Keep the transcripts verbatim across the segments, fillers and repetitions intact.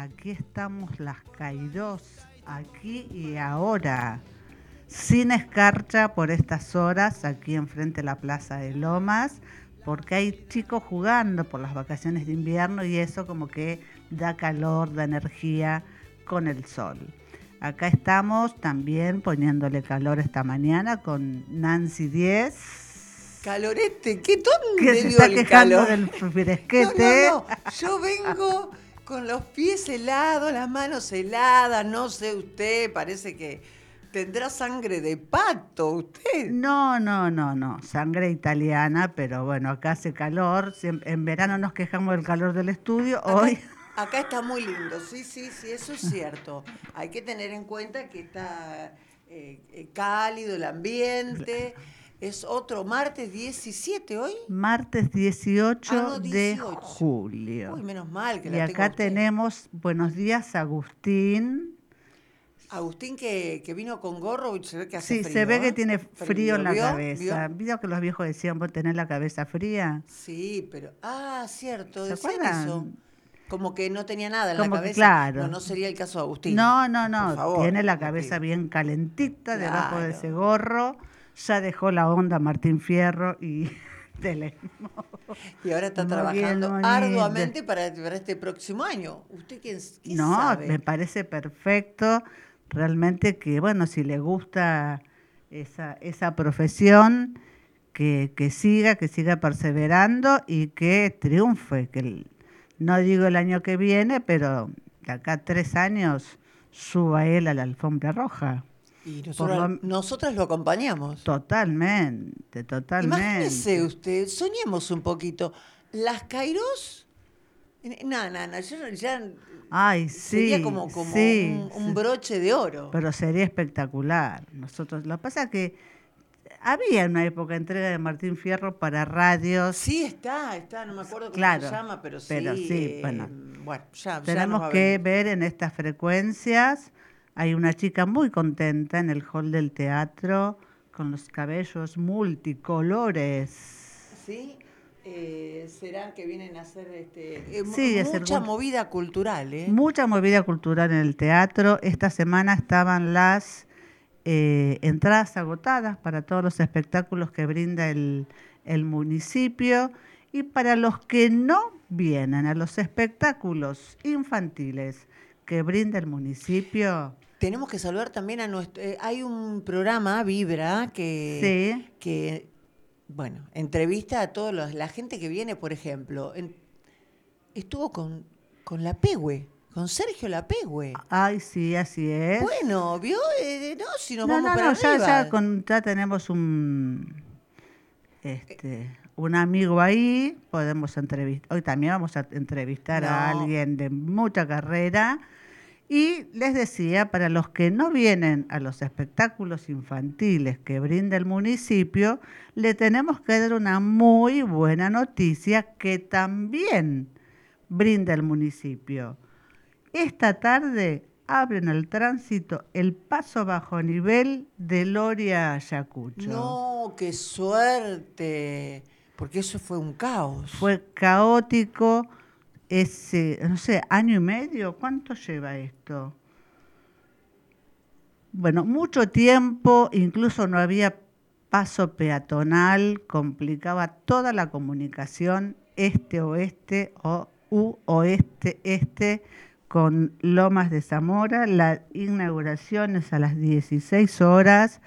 Aquí estamos las Kairos, aquí y ahora. Sin escarcha por estas horas, aquí enfrente de la Plaza de Lomas, porque hay chicos jugando por las vacaciones de invierno y eso como que da calor, da energía con el sol. Acá estamos también poniéndole calor esta mañana con Nancy Díez. Calorete, ¿qué dónde que se está el quejando calor? Del fresquete. No, no, no, yo vengo con los pies helados, las manos heladas, no sé usted, parece que tendrá sangre de pato usted. No, no, no, no, sangre italiana, pero bueno, acá hace calor, en verano nos quejamos del calor del estudio, acá, hoy... Acá está muy lindo, sí, sí, sí, eso es cierto. Hay que tener en cuenta que está eh, cálido el ambiente... Es otro martes diecisiete hoy. Martes dieciocho, ah, no, dieciocho de julio. Uy, menos mal que la tengo. Y acá tenemos, buenos días, Agustín. Agustín que, que vino con gorro y se ve que hace sí, frío. Sí, se ve que tiene frío, frío en la ¿vio? cabeza. ¿Vio? ¿Vio que los viejos decían, vos tenés la cabeza fría? Sí, pero, ah, cierto, ¿se acuerdan eso? Como que no tenía nada en como, la cabeza. Claro. No, no sería el caso de Agustín. No, no, no, favor, tiene la cabeza Agustín. bien calentita claro. debajo de ese gorro. Ya dejó la onda Martín Fierro y Telemo. Y ahora está trabajando arduamente para, para este próximo año. ¿Usted quién, quién no, sabe? No, me parece perfecto. Realmente que, bueno, si le gusta esa, esa profesión, que, que siga, que siga perseverando y que triunfe. Que no digo el año que viene, pero de acá a tres años suba él a la alfombra roja. Y nosotros, lo, nosotras lo acompañamos. Totalmente, totalmente. Imagínese usted, soñemos un poquito. Las Kairos, no, no, no, yo ya Ay, sería sí, como, como sí, un, un broche de oro. Pero sería espectacular. Nosotros, lo que pasa es que había una época entrega de Martín Fierro para radios. Sí, está, está, no me acuerdo cómo claro, se llama, pero sí. Pero sí, eh, bueno. bueno ya, tenemos ya que ver en estas frecuencias. Hay una chica muy contenta en el hall del teatro con los cabellos multicolores. ¿Sí? Eh, ¿Será que vienen a hacer este, eh, sí, mucha hacer... movida cultural? ¿eh? Mucha movida cultural en el teatro. Esta semana estaban las eh, entradas agotadas para todos los espectáculos que brinda el, el municipio. Y para los que no vienen a los espectáculos infantiles que brinda el municipio... Tenemos que saludar también a nuestro... Eh, hay un programa, Vibra, que... Sí. Que, bueno, entrevista a todos los... La gente que viene, por ejemplo, en, estuvo con, con Lapegüe, con Sergio Lapegüe. Ay, sí, así es. Bueno, ¿vio? Eh, no, si nos no, vamos no, para no, arriba. Ya, ya, con, ya tenemos un... Este... Eh, un amigo ahí, podemos entrevistar. Hoy también vamos a entrevistar no. a alguien de mucha carrera. Y les decía, para los que no vienen a los espectáculos infantiles que brinda el municipio, le tenemos que dar una muy buena noticia que también brinda el municipio. Esta tarde abren el tránsito, el paso bajo nivel de Loria a Ayacucho. ¡No, qué suerte! Porque eso fue un caos. Fue caótico ese, no sé, año y medio. ¿Cuánto lleva esto? Bueno, mucho tiempo, incluso no había paso peatonal, complicaba toda la comunicación este-oeste o u-oeste-este con Lomas de Zamora. La inauguración es a las dieciséis horas.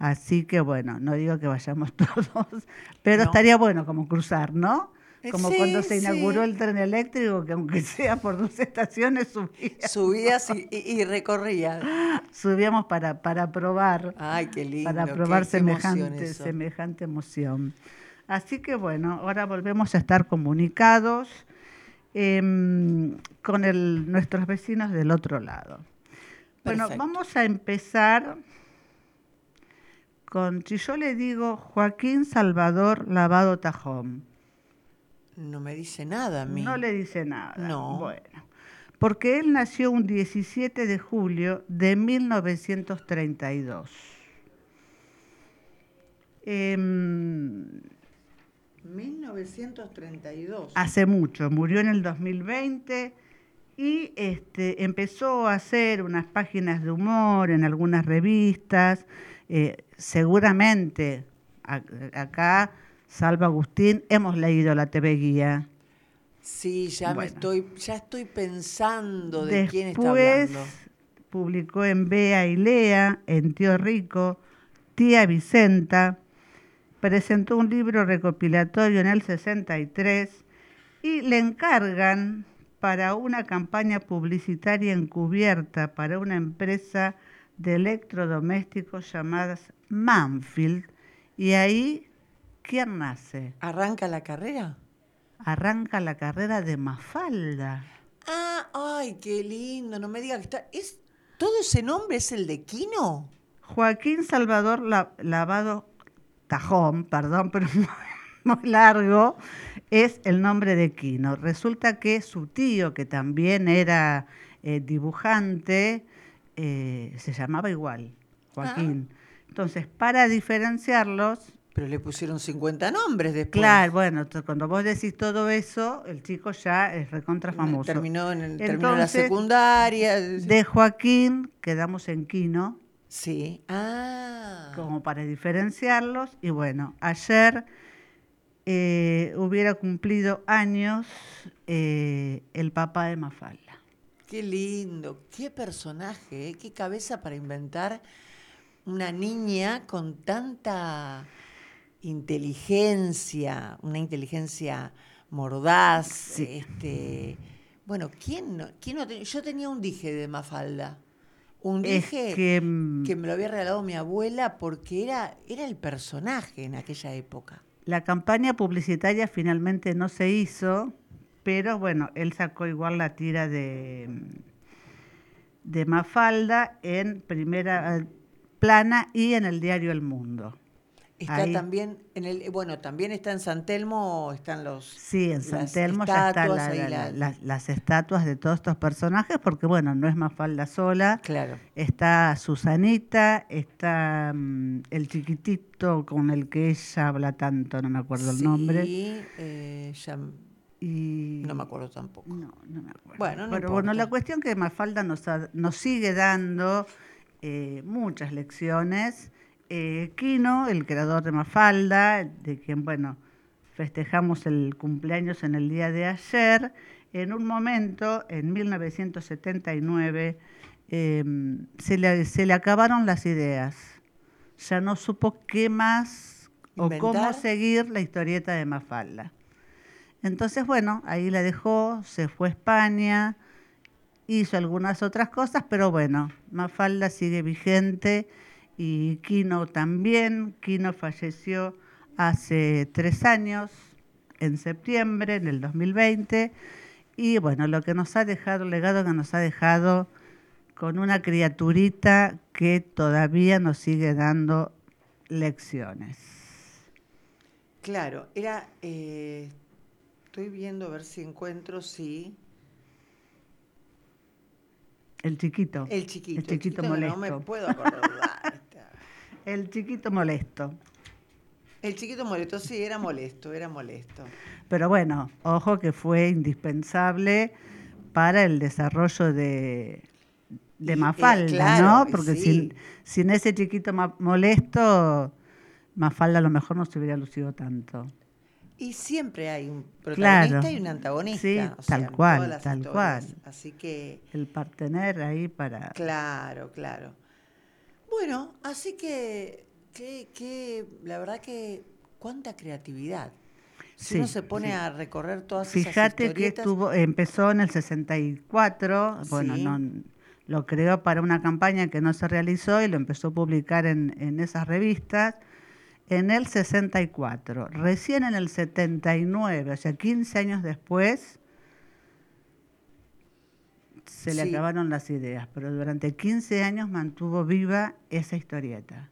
Así que, bueno, no digo que vayamos todos, pero no. estaría bueno como cruzar, ¿no? Como sí, cuando se inauguró sí. el tren eléctrico, que aunque sea por dos estaciones, subía. Subías y, y recorrías. Subíamos para, para probar. Ay, qué lindo. Para probar qué, semejante, qué emoción semejante emoción. Así que, bueno, ahora volvemos a estar comunicados eh, con el, nuestros vecinos del otro lado. Bueno, perfecto. Vamos a empezar... Con, si yo le digo Joaquín Salvador Lavado Tajón. No me dice nada a mí. No le dice nada. No. Bueno, porque él nació un diecisiete de julio de mil novecientos treinta y dos. Eh, mil novecientos treinta y dos. Hace mucho, murió en el dos mil veinte y este, empezó a hacer unas páginas de humor en algunas revistas. Eh, seguramente a, acá, salvo Agustín, hemos leído la T V Guía. Sí, ya bueno. me estoy, ya estoy pensando de Después, quién está hablando. Publicó en Bea y Lea, en Tío Rico, Tía Vicenta, presentó un libro recopilatorio en el sesenta y tres y le encargan para una campaña publicitaria encubierta para una empresa de electrodomésticos llamada Manfield. Y ahí, ¿quién nace? ¿Arranca la carrera? Arranca la carrera de Mafalda. Ah, ay, qué lindo, no me digas que está... ¿Es... ¿Todo ese nombre es el de Quino? Joaquín Salvador la... Lavado Tajón, perdón, pero muy, muy largo, es el nombre de Quino. Resulta que su tío, que también era eh, dibujante, eh, se llamaba igual, Joaquín. Ah. Entonces, para diferenciarlos... Pero le pusieron cincuenta nombres después. Claro, bueno, cuando vos decís todo eso, el chico ya es recontra famoso. Terminó, en el, Entonces, terminó la secundaria. De Joaquín quedamos en Quino. Sí. Ah. Como para diferenciarlos. Y bueno, ayer eh, hubiera cumplido años eh, el papá de Mafalda. Qué lindo, qué personaje, ¿eh? Qué cabeza para inventar una niña con tanta... inteligencia, una inteligencia mordaz. Sí. Este, bueno, ¿quién no, quién no ten, yo tenía un dije de Mafalda, un dije es que, que me lo había regalado mi abuela porque era, era el personaje en aquella época. La campaña publicitaria finalmente no se hizo, pero bueno, él sacó igual la tira de, de Mafalda en Primera Plana y en el diario El Mundo. Está ahí. También en el bueno, también está en San Telmo, están los Sí, en San Telmo ya están la, la, la, la, las estatuas de todos estos personajes, porque bueno, no es Mafalda sola. Claro. Está Susanita, está um, el chiquitito con el que ella habla tanto, no me acuerdo sí, el nombre. Sí, eh, ya y no me acuerdo tampoco. No, no me acuerdo. Bueno, no Pero importa. Bueno, la cuestión que Mafalda nos ha, nos sigue dando eh, muchas lecciones. Eh, Quino, el creador de Mafalda, de quien, bueno, festejamos el cumpleaños en el día de ayer, en un momento, en mil novecientos setenta y nueve, eh, se, le, se le acabaron las ideas. Ya no supo qué más ¿Inventar? O cómo seguir la historieta de Mafalda. Entonces, bueno, ahí la dejó, se fue a España, hizo algunas otras cosas, pero bueno, Mafalda sigue vigente. Y Quino también. Quino falleció hace tres años, en septiembre, en el dos mil veinte. Y bueno, lo que nos ha dejado, el legado que nos ha dejado con una criaturita que todavía nos sigue dando lecciones. Claro, era. Eh, estoy viendo a ver si encuentro, sí. El chiquito. El chiquito. El chiquito, el chiquito molesto. No me puedo acordar. El chiquito molesto. El chiquito molesto, sí, era molesto, era molesto. Pero bueno, ojo que fue indispensable para el desarrollo de, de Mafalda, eh, claro, ¿no? Porque sí. sin, sin ese chiquito ma- molesto, Mafalda a lo mejor no se hubiera lucido tanto. Y siempre hay un protagonista claro. y un antagonista. Sí, o tal sea, cual, tal historias. cual. Así que... El partener ahí para... Claro, claro. Bueno, así que, que, que la verdad que cuánta creatividad. Si sí, uno se pone sí. a recorrer todas Fíjate esas historietas... Fíjate que estuvo, empezó en el sesenta y cuatro, sí. bueno, no, lo creó para una campaña que no se realizó y lo empezó a publicar en, en esas revistas. En el sesenta y cuatro, recién en el setenta y nueve, o sea, quince años después, se le sí. acabaron las ideas, pero durante quince años mantuvo viva esa historieta.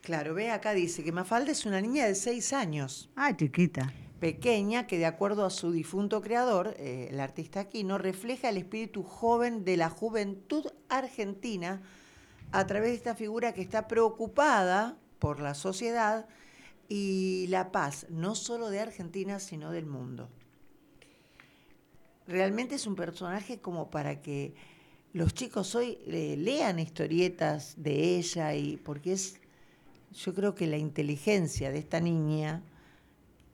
Claro, ve acá dice que Mafalda es una niña de seis años. Ah, chiquita. Pequeña, que de acuerdo a su difunto creador, eh, el artista Quino, refleja el espíritu joven de la juventud argentina a través de esta figura que está preocupada por la sociedad y la paz, no solo de Argentina, sino del mundo. realmente es un personaje como para que los chicos hoy eh, lean historietas de ella, y porque es, yo creo que la inteligencia de esta niña,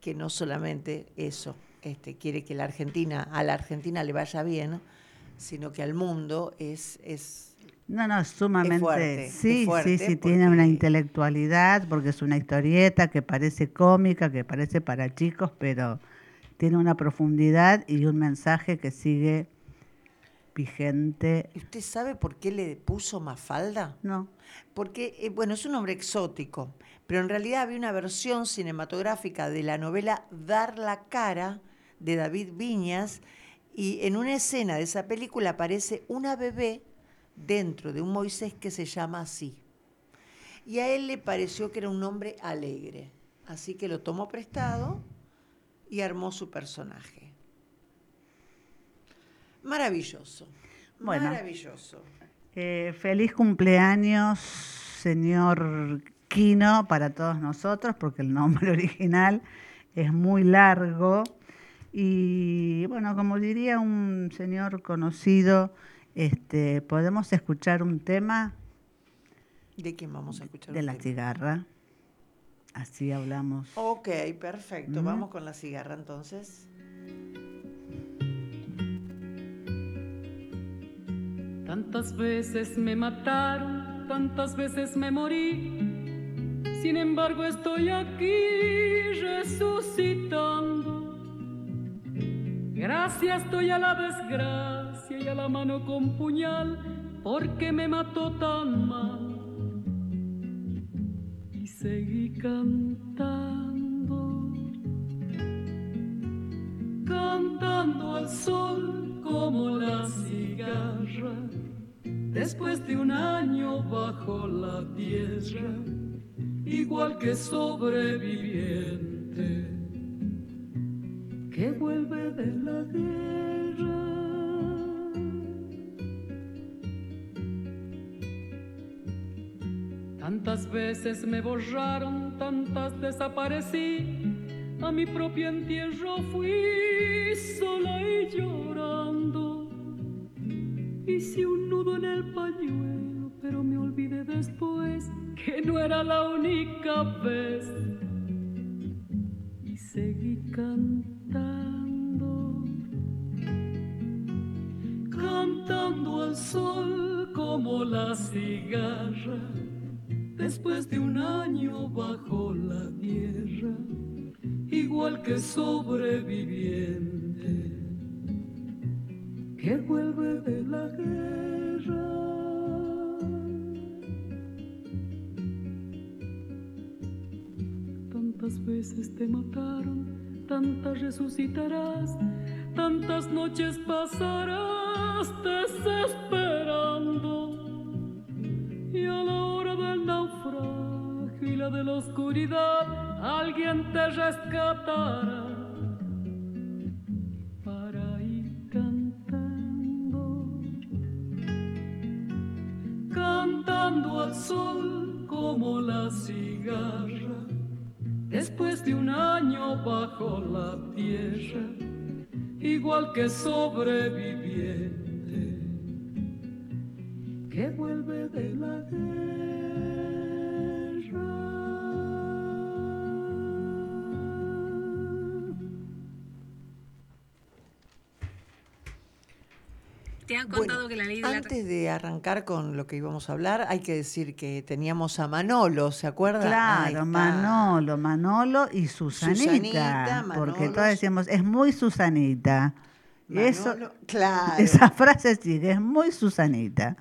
que no solamente eso, este, quiere que la Argentina, a la Argentina le vaya bien, ¿no?, sino que al mundo es... es no, no, sumamente... Es fuerte, sí, es fuerte, sí, sí, porque... tiene una intelectualidad, porque es una historieta que parece cómica, que parece para chicos, pero tiene una profundidad y un mensaje que sigue vigente. ¿Usted sabe por qué le puso Mafalda? No. Porque, eh, bueno, es un nombre exótico, pero en realidad había una versión cinematográfica de la novela Dar la Cara, de David Viñas, y en una escena de esa película aparece una bebé dentro de un Moisés que se llama así. Y a él le pareció que era un nombre alegre, así que lo tomó prestado y armó su personaje. Maravilloso, bueno, maravilloso. Eh, feliz cumpleaños, señor Quino, para todos nosotros, porque el nombre original es muy largo. Y bueno, como diría un señor conocido, este, ¿podemos escuchar un tema? ¿De quién vamos a escuchar? De La Cigarra. Así hablamos. Ok, perfecto. ¿Mm? Vamos con La Cigarra entonces. Tantas veces me mataron, tantas veces me morí, sin embargo estoy aquí resucitando. Gracias estoy a la desgracia y a la mano con puñal, porque me mató tan mal. Y seguí cantando, cantando al sol como la cigarra. Después de un año bajo la tierra, igual que sobreviviente que vuelve de la guerra. Tantas veces me borraron, tantas desaparecí, a mi propio entierro fui sola y llorando. Hice un nudo en el pañuelo, pero me olvidé después que no era la única vez. Y seguí cantando, cantando al sol como la cigarra. Después de un año bajo la tierra, igual que sobreviviente que vuelve de la guerra. Tantas veces te mataron, tantas resucitarás, tantas noches pasarás desesperando. Y a la hora del naufragio y la de la oscuridad, alguien te rescatará. Cantando al sol como la cigarra, después de un año bajo la tierra, igual que sobreviviente que vuelve de la guerra. Te han contado, bueno, que la ley de la... Antes de arrancar con lo que íbamos a hablar, hay que decir que teníamos a Manolo, ¿se acuerdan? Claro, Manolo, Manolo y Susanita. Susanita, Manolo. Porque todos decíamos, es muy Susanita. Manolo, eso, claro. Esa frase sigue, es muy Susanita.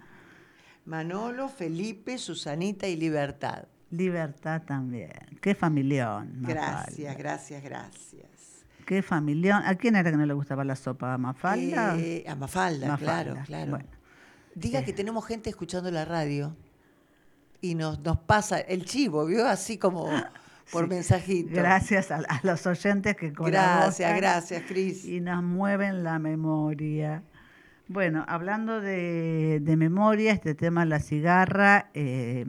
Manolo, Felipe, Susanita y Libertad. Libertad también. Qué familión. Gracias, vale. gracias, gracias. Qué familión. ¿A quién era que no le gustaba la sopa? ¿A Mafalda? Eh, a Mafalda, Mafalda, claro, claro. Bueno. Diga eh. que tenemos gente escuchando la radio y nos, nos pasa el chivo, ¿vio? Así como por sí. mensajito. Gracias a, a los oyentes que colaboran. Gracias, gracias, Cris. Y nos mueven la memoria. Bueno, hablando de, de memoria, este tema La Cigarra eh,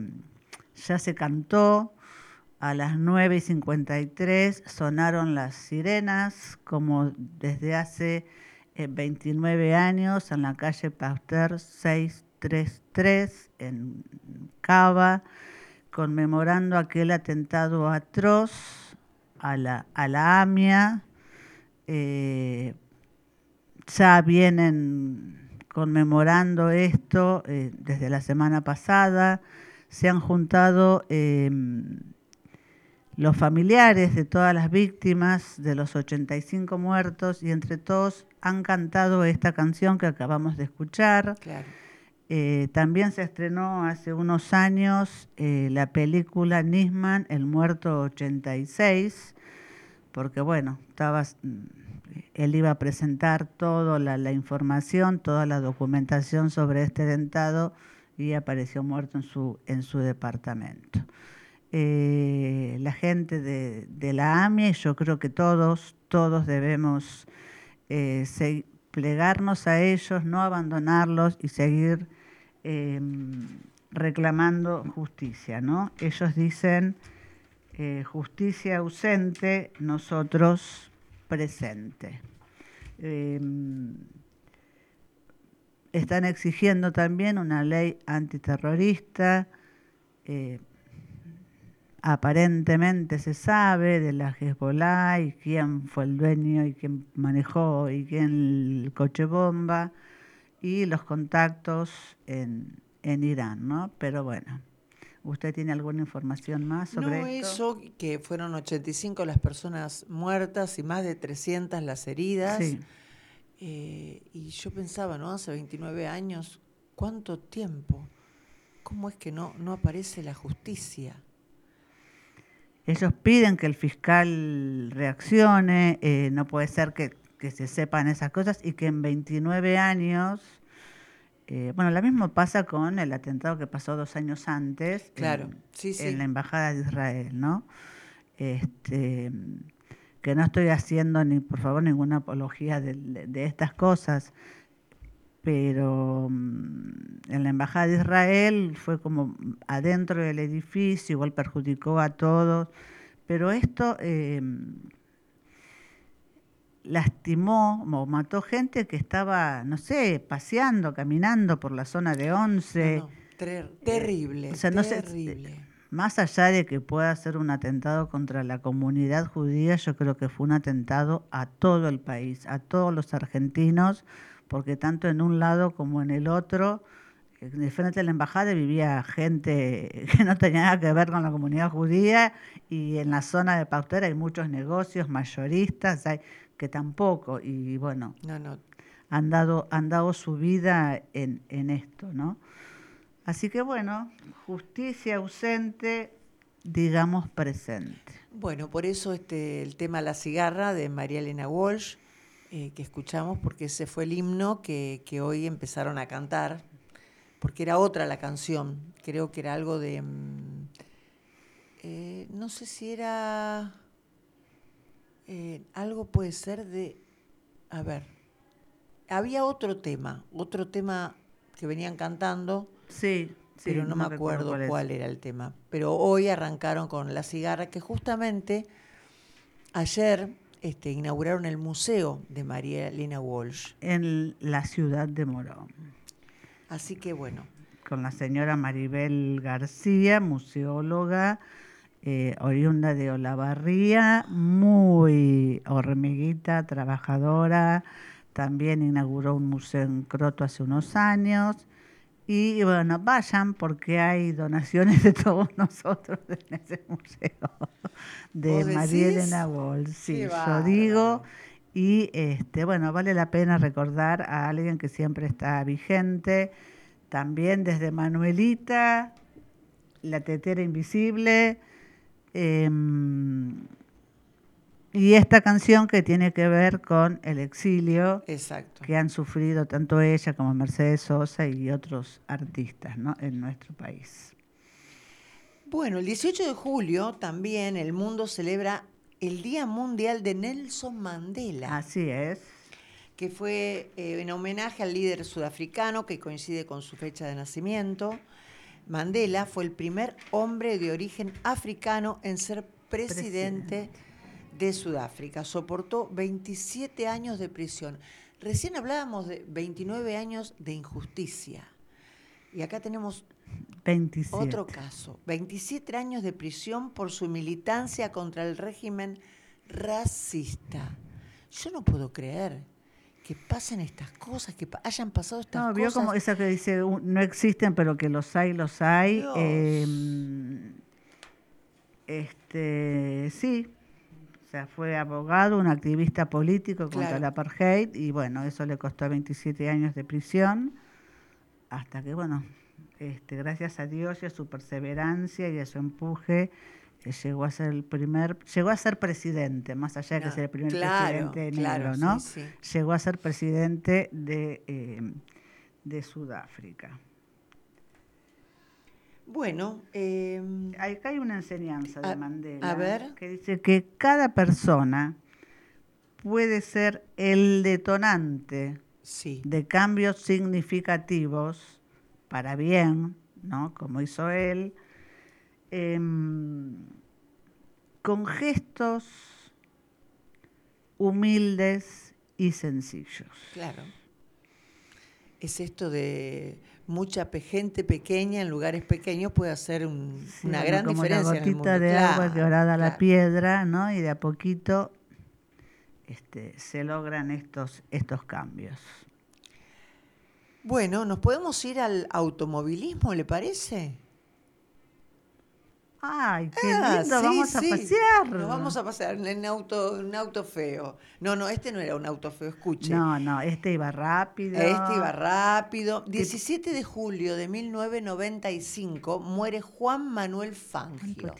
ya se cantó. A las nueve y cincuenta y tres sonaron las sirenas, como desde hace en veintinueve años, en la calle Pasteur seiscientos treinta y tres, en Caba, conmemorando aquel atentado atroz a la, a la AMIA. Eh, ya vienen conmemorando esto eh, desde la semana pasada. Se han juntado eh, los familiares de todas las víctimas, de los ochenta y cinco muertos, y entre todos han cantado esta canción que acabamos de escuchar. Claro. Eh, también se estrenó hace unos años eh, la película Nisman, El Muerto ochenta y seis, porque bueno, estaba, él iba a presentar toda la, la información, toda la documentación sobre este atentado y apareció muerto en su, en su departamento. Eh, la gente de, de la AMIA, yo creo que todos, todos debemos eh, se, plegarnos a ellos, no abandonarlos y seguir eh, reclamando justicia, ¿no? Ellos dicen... Eh, justicia ausente, nosotros presente. Eh, están exigiendo también una ley antiterrorista. Eh, aparentemente se sabe de la Hezbolá y quién fue el dueño y quién manejó y quién el coche bomba y los contactos en, en Irán, ¿no? Pero bueno. ¿Usted tiene alguna información más sobre no, esto? No, eso, que fueron ochenta y cinco las personas muertas y más de trescientas las heridas. Sí. Eh, y yo pensaba, ¿no? Hace veintinueve años, ¿cuánto tiempo? ¿Cómo es que no, no aparece la justicia? Ellos piden que el fiscal reaccione, eh, no puede ser que, que se sepan esas cosas y que en veintinueve años... Eh, bueno, lo mismo pasa con el atentado que pasó dos años antes, claro, en, sí, sí. en la Embajada de Israel, ¿no? Este, que no estoy haciendo, ni por favor, ninguna apología de, de estas cosas, pero en la Embajada de Israel fue como adentro del edificio, igual perjudicó a todos, pero esto... Eh, lastimó o mató gente que estaba, no sé, paseando, caminando por la zona de Once. No, no, ter- terrible, eh, o sea, terrible. No sé, más allá de que pueda ser un atentado contra la comunidad judía, yo creo que fue un atentado a todo el país, a todos los argentinos, porque tanto en un lado como en el otro, de frente a la embajada vivía gente que no tenía nada que ver con la comunidad judía y en la zona de Pasteur hay muchos negocios mayoristas, hay que tampoco, y bueno, no, no. Han, dado, han dado su vida en, en esto, ¿no? Así que bueno, justicia ausente, digamos presente. Bueno, por eso este el tema La Cigarra de María Elena Walsh, eh, que escuchamos, porque ese fue el himno que, que hoy empezaron a cantar, porque era otra la canción, creo que era algo de... Eh, no sé si era... Eh, algo puede ser de... A ver, había otro tema, otro tema que venían cantando, sí, sí, pero no, no me acuerdo cuál, cuál era el tema. Pero hoy arrancaron con La Cigarra, que justamente ayer este, inauguraron el museo de María Elena Walsh. En la ciudad de Morón. Así que bueno. Con la señora Maribel García, museóloga, Eh, oriunda de Olavarría, muy hormiguita, trabajadora, también inauguró un museo en Croto hace unos años y bueno, vayan porque hay donaciones de todos nosotros en ese museo de María Elena Walsh, sí, yo digo, y este bueno, vale la pena recordar a alguien que siempre está vigente, también desde Manuelita, La Tetera Invisible, Eh, y esta canción que tiene que ver con el exilio. Exacto. Que han sufrido tanto ella como Mercedes Sosa y otros artistas, ¿no? En nuestro país. Bueno, el dieciocho de julio también el mundo celebra el Día Mundial de Nelson Mandela. Así es. Que fue eh, en homenaje al líder sudafricano que coincide con su fecha de nacimiento. Mandela fue el primer hombre de origen africano en ser presidente, presidente de Sudáfrica. Soportó veintisiete años de prisión. Recién hablábamos de veintinueve años de injusticia. Y acá tenemos veintisiete otro caso. veintisiete años de prisión por su militancia contra el régimen racista. Yo no puedo creer que pasen estas cosas, que pa- hayan pasado estas no, cosas. No, vio como esa que dice, no existen, pero que los hay, los hay. Eh, este, sí. O sea, fue abogado, un activista político contra claro. el apartheid, y bueno, eso le costó veintisiete años de prisión, hasta que, bueno, este, gracias a Dios y a su perseverancia y a su empuje, eh, llegó a ser el primer, llegó a ser presidente, más allá de no, que ser el primer claro, presidente claro, negro, ¿no? Sí, sí. Llegó a ser presidente de, eh, de Sudáfrica. Bueno, eh, acá hay una enseñanza de a, Mandela a ver. que dice que cada persona puede ser el detonante sí. de cambios significativos para bien, ¿no? Como hizo él, eh, con gestos humildes y sencillos. Claro. Es esto de mucha gente pequeña en lugares pequeños puede hacer un, sí, una gran como diferencia. Una gotita en el mundo. de claro, agua que orada claro. la piedra, ¿no? Y de a poquito este, se logran estos, estos cambios. Bueno, ¿nos podemos ir al automovilismo, le parece? Ay, qué ah, lindo, sí, vamos sí. a pasear. Nos vamos a pasear en auto, un auto feo. No, no, este no era un auto feo, escuche. No, no, este iba rápido. Este iba rápido. diecisiete de julio de mil novecientos noventa y cinco muere Juan Manuel Fangio.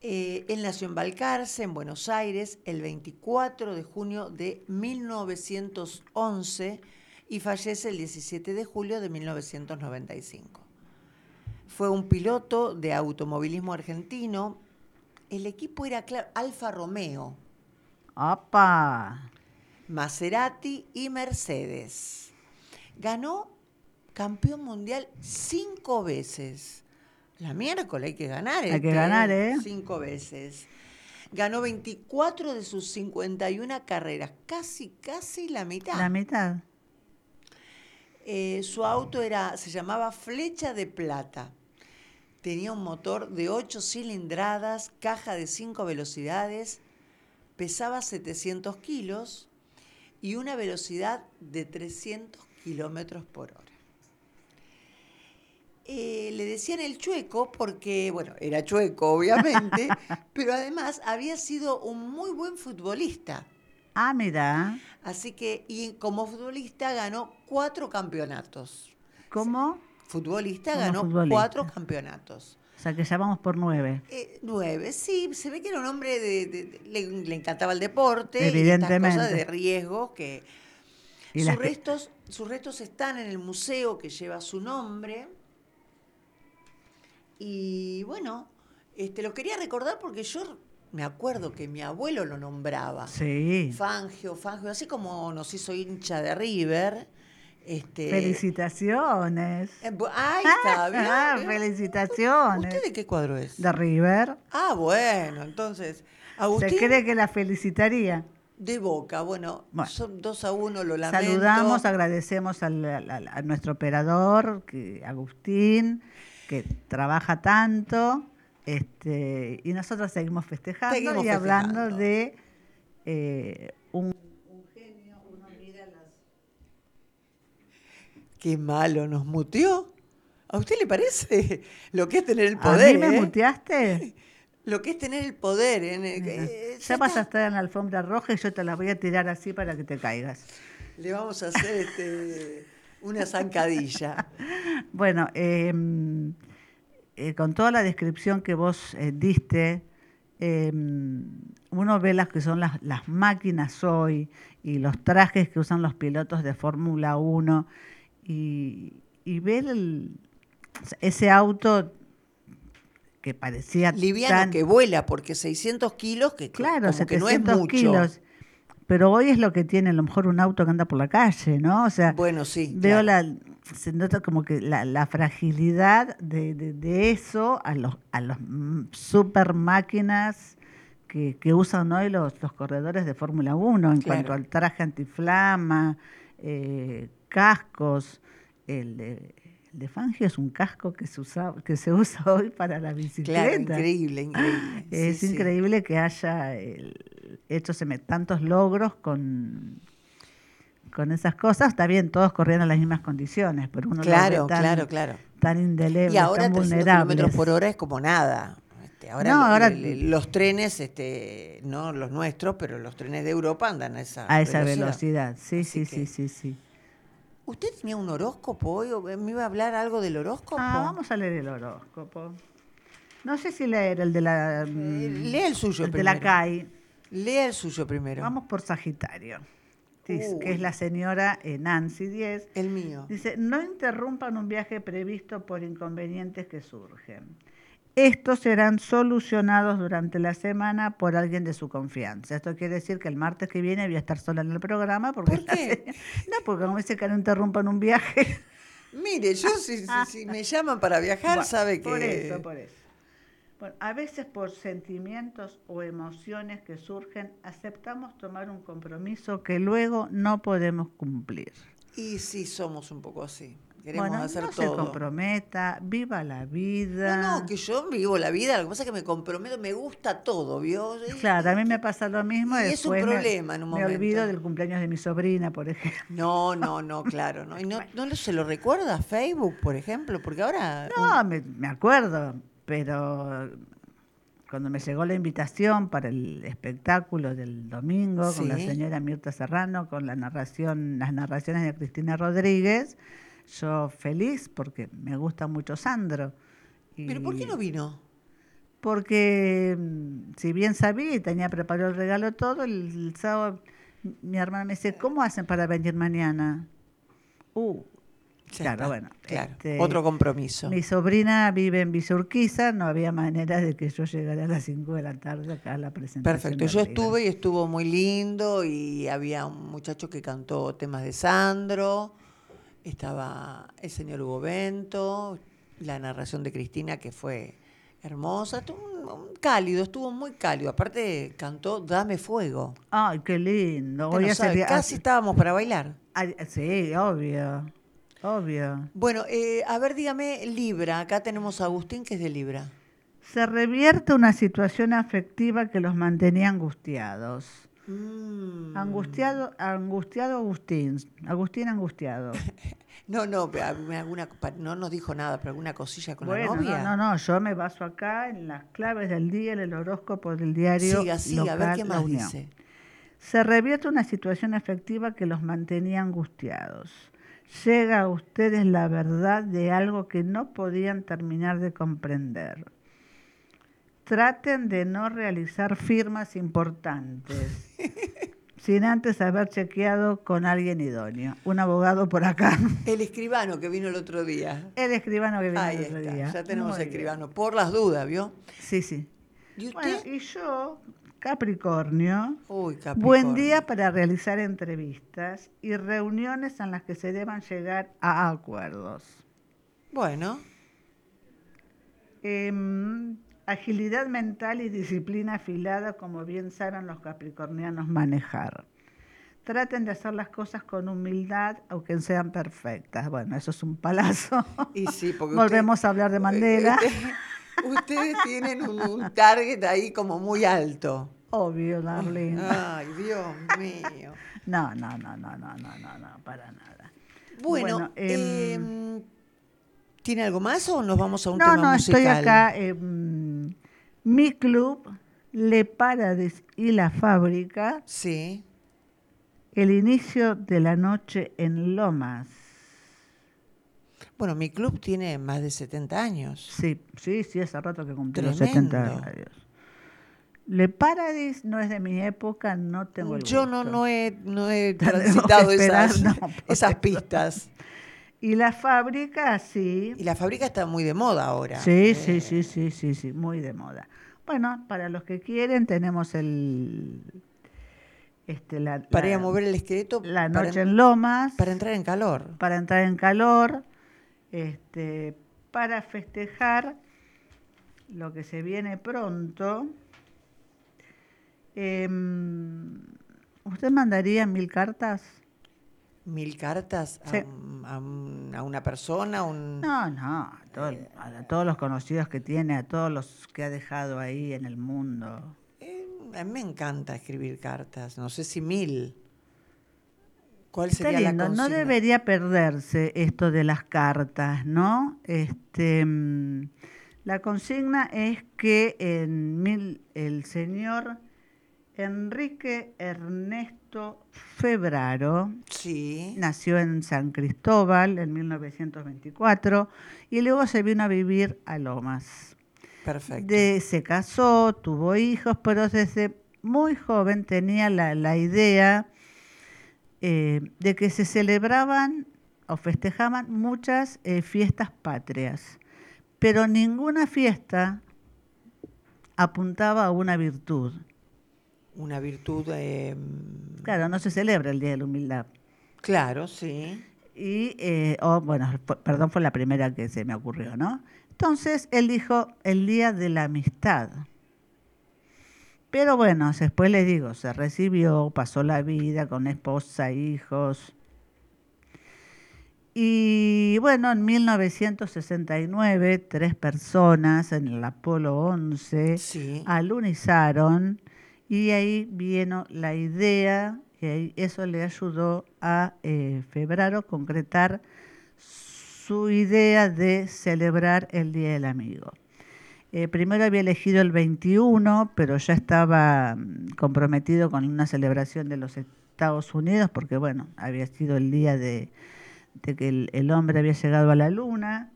Eh, él nació en Balcarce, en Buenos Aires, el veinticuatro de junio de mil novecientos once y fallece el diecisiete de julio de mil novecientos noventa y cinco. Fue un piloto de automovilismo argentino. El equipo era Alfa Romeo. ¡Apa! Maserati y Mercedes. Ganó campeón mundial cinco veces. La miércoles hay que ganar. Hay este, que ganar, ¿eh? Cinco veces. Ganó veinticuatro de sus cincuenta y una carreras. Casi, casi la mitad. La mitad. Eh, su auto era, se llamaba Flecha de Plata. Tenía un motor de ocho cilindradas, caja de cinco velocidades, pesaba setecientos kilos y una velocidad de trescientos kilómetros por hora. Eh, le decían el Chueco porque, bueno, era chueco obviamente, pero además había sido un muy buen futbolista. Ah, mira. Así que, y como futbolista ganó cuatro campeonatos. ¿Cómo? Futbolista Como ganó futbolista. cuatro campeonatos. O sea, que ya vamos por nueve. Eh, nueve, sí. Se ve que era un hombre de... de, de le, le encantaba el deporte. Evidentemente. Y estas cosas de riesgo que... ¿Y sus, restos, que... sus restos están en el museo que lleva su nombre. Y, bueno, este, lo quería recordar porque yo... Me acuerdo que mi abuelo lo nombraba. Sí. Fangio, Fangio, así como nos hizo hincha de River. Este... Felicitaciones. Ahí está, bien. Ah, felicitaciones. ¿Usted de qué cuadro es? De River. Ah, bueno, entonces. ¿Agustín? ¿Se cree que la felicitaría? De Boca, bueno, bueno, son dos a uno, lo lamento. Saludamos, agradecemos al, al, a nuestro operador, que, Agustín, que trabaja tanto. Este, y nosotros seguimos festejando seguimos y hablando festejando. de eh, un, un genio, uno mira las... Qué malo, nos muteó. ¿A usted le parece lo que es tener el poder? ¿A mí me eh? muteaste? Lo que es tener el poder. En el... Eh, ya, ya vas a estar en la alfombra roja y yo te la voy a tirar así para que te caigas. Le vamos a hacer este, una zancadilla. Bueno, eh... Eh, con toda la descripción que vos eh, diste, eh, uno ve las que son las, las máquinas hoy y los trajes que usan los pilotos de Fórmula uno y, y ver el, ese auto que parecía liviano, tan, que vuela, porque seiscientos kilos, que, claro, como que no es mucho. Kilos. Pero hoy es lo que tiene a lo mejor un auto que anda por la calle, ¿no? O sea, bueno, sí, veo claro. la, se nota como que la, la fragilidad de, de, de eso a los a los super máquinas que, que usan hoy los, los corredores de Fórmula uno en claro. cuanto al traje antiflama, eh, cascos. El de, el de Fangio es un casco que se usa, que se usa hoy para la bicicleta. Claro, increíble, increíble. Es sí, increíble sí. que haya el, hecho tantos logros con... con esas cosas. Está bien, todos corrían en las mismas condiciones, pero uno claro, lo ve tan, claro, claro. tan indeleble, tan vulnerable. Y ahora trescientos kilómetros por hora es como nada. Este, ahora no, ahora el, el, los trenes, este, no los nuestros, pero los trenes de Europa andan a esa a esa velocidad. velocidad. Sí, Así sí, que... sí, sí, sí. ¿Usted tenía un horóscopo hoy? ¿Me iba a hablar algo del horóscopo? Ah, vamos a leer el horóscopo. No sé si leer el de la... Lea el suyo el primero. De la C A I. Lea el suyo primero. Vamos por Sagitario. Uh, que es la señora Nancy Díez. El mío. Dice, no interrumpan un viaje previsto por inconvenientes que surgen. Estos serán solucionados durante la semana por alguien de su confianza. Esto quiere decir que el martes que viene voy a estar sola en el programa. Porque ¿Por qué? Señora... No, porque como dice que no interrumpan un viaje. Mire, yo si, si, si me llaman para viajar, bueno, sabe que... Por eso, por eso. Bueno, a veces por sentimientos o emociones que surgen, aceptamos tomar un compromiso que luego no podemos cumplir. Y sí somos un poco así. Queremos bueno, hacer no todo. No se comprometa, viva la vida. No, no, que yo vivo la vida, lo que pasa es que me comprometo, me gusta todo, ¿vio? Claro, a mí me pasa lo mismo. Y es un problema me, en un momento. Me olvido del cumpleaños de mi sobrina, por ejemplo. No, no, no, claro. ¿No, y no, bueno. ¿no se lo recuerda a Facebook, por ejemplo? Porque ahora... No, un... me, me acuerdo. Pero cuando me llegó la invitación para el espectáculo del domingo, sí. con la señora Mirta Serrano, con la narración, las narraciones de Cristina Rodríguez, yo feliz porque me gusta mucho Sandro. Y ¿pero por qué no vino? Porque si bien sabía y tenía preparado el regalo todo, el, el sábado mi hermana me dice, ¿cómo hacen para venir mañana? Uh. Claro, bueno. Claro. Este, otro compromiso. Mi sobrina vive en Villurquiza, no había manera de que yo llegara a las cinco de la tarde acá a la presentación. Perfecto, yo estuve y estuvo muy lindo y había un muchacho que cantó temas de Sandro, estaba el señor Hugo Bento, la narración de Cristina que fue hermosa, estuvo un, un cálido, estuvo muy cálido, aparte cantó Dame Fuego. Ay, qué lindo. Hoy no sabe, casi estábamos para bailar. Ay, sí, obvio. Obvio. Bueno, eh, a ver, dígame, Libra. Acá tenemos a Agustín, que es de Libra. Se revierte una situación afectiva que los mantenía angustiados. Mm. Angustiado, angustiado Agustín. Agustín angustiado. no, no, alguna, no nos dijo nada, pero alguna cosilla con bueno, la novia. No, no, no, yo me baso acá en las claves del día, en el horóscopo del diario Siga, siga, local, a ver qué más dice. Se revierte una situación afectiva que los mantenía angustiados. Llega a ustedes la verdad de algo que no podían terminar de comprender. Traten de no realizar firmas importantes, sin antes haber chequeado con alguien idóneo. Un abogado por acá. El escribano que vino el otro día. El escribano que vino Ahí el otro está. día. Ya tenemos Muy escribano, bien. por las dudas, ¿vio? Sí, sí. ¿Y usted? Bueno, y yo... Capricornio. Uy, Capricornio, buen día para realizar entrevistas y reuniones en las que se deban llegar a acuerdos. Bueno. Eh, agilidad mental y disciplina afilada, como bien saben los capricornianos manejar. Traten de hacer las cosas con humildad, aunque sean perfectas. Bueno, eso es un palazo. Y sí, porque volvemos usted, a hablar de Mandela. Usted, ustedes tienen un, un target ahí como muy alto. Obvio, darling. Ay, Dios mío. No, no, no, no, no, no, no, no, para nada. Bueno, bueno eh, eh, ¿tiene algo más o nos vamos a un no, tema no, musical? No, no, estoy acá. Eh, mi club, Le Paradis y La Fábrica. Sí. El inicio de la noche en Lomas. Bueno, mi club tiene más de setenta años. Sí, sí, sí, hace rato que cumplí los setenta años. Le Paradis no es de mi época, no tengo el Yo gusto. no, no he, no he transitado esperar, esas, no, esas pistas. Y La Fábrica, sí. Y La Fábrica está muy de moda ahora. Sí, eh. sí, sí, sí, sí, sí, muy de moda. Bueno, para los que quieren tenemos el... Este, la, para ir a mover el esqueleto. La noche para, en Lomas. Para entrar en calor. Para entrar en calor. Este, para festejar lo que se viene pronto, Eh, ¿Usted mandaría mil cartas? ¿Mil cartas a, sí. a, a una persona? Un... No, no, a, todo, a todos los conocidos que tiene, a todos los que ha dejado ahí en el mundo. Eh, a mí me encanta escribir cartas, no sé si mil. ¿Cuál sería Está lindo. La consigna? No debería perderse esto de las cartas, ¿no? Este, la consigna es que en mil, el señor Enrique Ernesto Febraro sí. nació en San Cristóbal en mil novecientos veinticuatro y luego se vino a vivir a Lomas. Perfecto. De, se casó, tuvo hijos, pero desde muy joven tenía la, la idea... Eh, de que se celebraban o festejaban muchas eh, fiestas patrias, pero ninguna fiesta apuntaba a una virtud. Una virtud... Eh... Claro, no se celebra el Día de la Humildad. Claro, sí. Y, eh, oh, bueno, perdón, fue la primera que se me ocurrió, ¿no? Entonces, él dijo el Día de la Amistad. Pero bueno, después les digo, se recibió, pasó la vida con esposa, hijos. Y bueno, en mil novecientos sesenta y nueve, tres personas en el Apolo once sí. alunizaron y ahí vino la idea, que eso le ayudó a eh, Febraro concretar su idea de celebrar el Día del Amigo. Eh, primero había elegido el veintiuno, pero ya estaba comprometido con una celebración de los Estados Unidos, porque bueno, había sido el día de, de que el, el hombre había llegado a la Luna.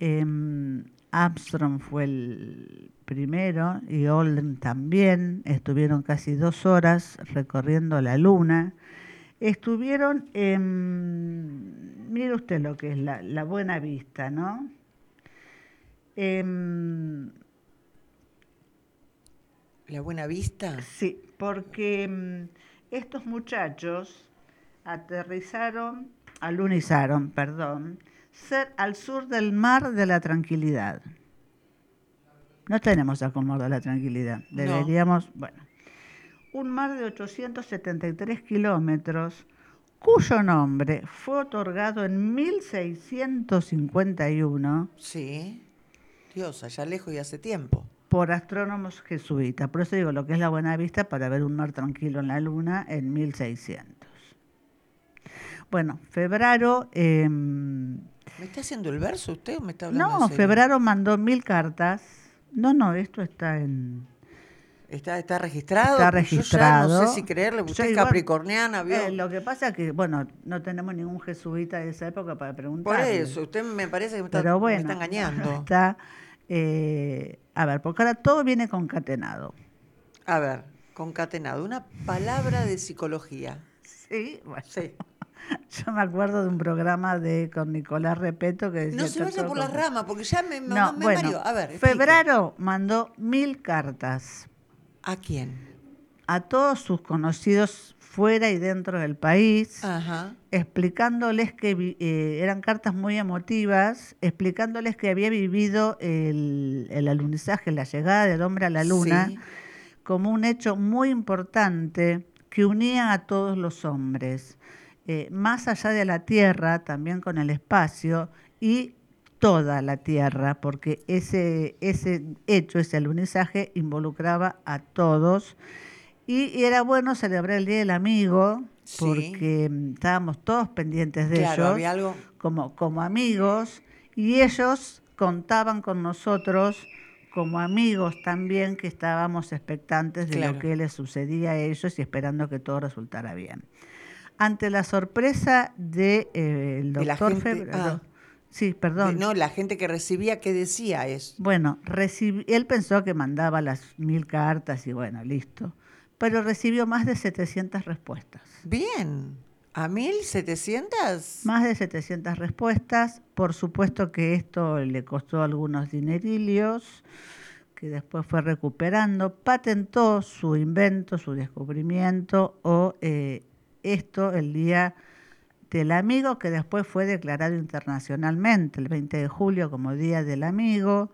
Eh, Armstrong fue el primero y Aldrin también. Estuvieron casi dos horas recorriendo la Luna. Estuvieron, eh, mire usted lo que es la, la Buena Vista, ¿no? Eh, ¿La Buena Vista? Sí, porque estos muchachos aterrizaron, alunizaron, perdón, ser al sur del Mar de la Tranquilidad. No tenemos acomodo a la tranquilidad, deberíamos, no. Bueno, un mar de ochocientos setenta y tres kilómetros, cuyo nombre fue otorgado en mil seiscientos cincuenta y uno. Sí. Dios, allá lejos y hace tiempo. Por astrónomos jesuitas. Por eso digo, lo que es la Buena Vista para ver un mar tranquilo en la Luna en mil seiscientos. Bueno, Febraro... Eh, ¿Me está haciendo el verso usted o me está hablando? No, Febraro mandó mil cartas. No, no, esto está en... Está, está registrado. Está registrado. Yo ya no sé si creerle, usted es capricorniana, ¿vio? Eh, lo que pasa es que, bueno, no tenemos ningún jesuita de esa época para preguntarle. Por eso, usted me parece que me está, bueno, me está engañando. Está, eh, a ver, porque ahora todo viene concatenado. A ver, concatenado, una palabra de psicología. Sí, bueno. Sí. Yo me acuerdo de un programa de con Nicolás Repetto que decía... No se vaya por las ramas, porque ya me, me, no, me bueno, mareó. A ver, explique. Febraro mandó mil cartas. ¿A quién? A todos sus conocidos fuera y dentro del país, ajá, explicándoles que eh, eran cartas muy emotivas, explicándoles que había vivido el, el alunizaje, la llegada del hombre a la Luna, sí, como un hecho muy importante que unía a todos los hombres, eh, más allá de la Tierra, también con el espacio y toda la Tierra, porque ese, ese hecho, ese alunizaje, involucraba a todos. Y, y era bueno celebrar el Día del Amigo, sí, porque estábamos todos pendientes de, claro, ellos, había algo... como, como amigos, y ellos contaban con nosotros como amigos también, que estábamos expectantes de, claro, lo que les sucedía a ellos y esperando que todo resultara bien. Ante la sorpresa del de, eh, doctor de Febrero... Ah. Sí, perdón. No, la gente que recibía, ¿qué decía eso? Bueno, recib... él pensó que mandaba las mil cartas y bueno, listo. Pero recibió más de setecientas respuestas. Bien, ¿a mil setecientas? Más de setecientas respuestas. Por supuesto que esto le costó algunos dinerillos, que después fue recuperando. Patentó su invento, su descubrimiento, o eh, esto el día... del Amigo, que después fue declarado internacionalmente el veinte de julio como Día del Amigo,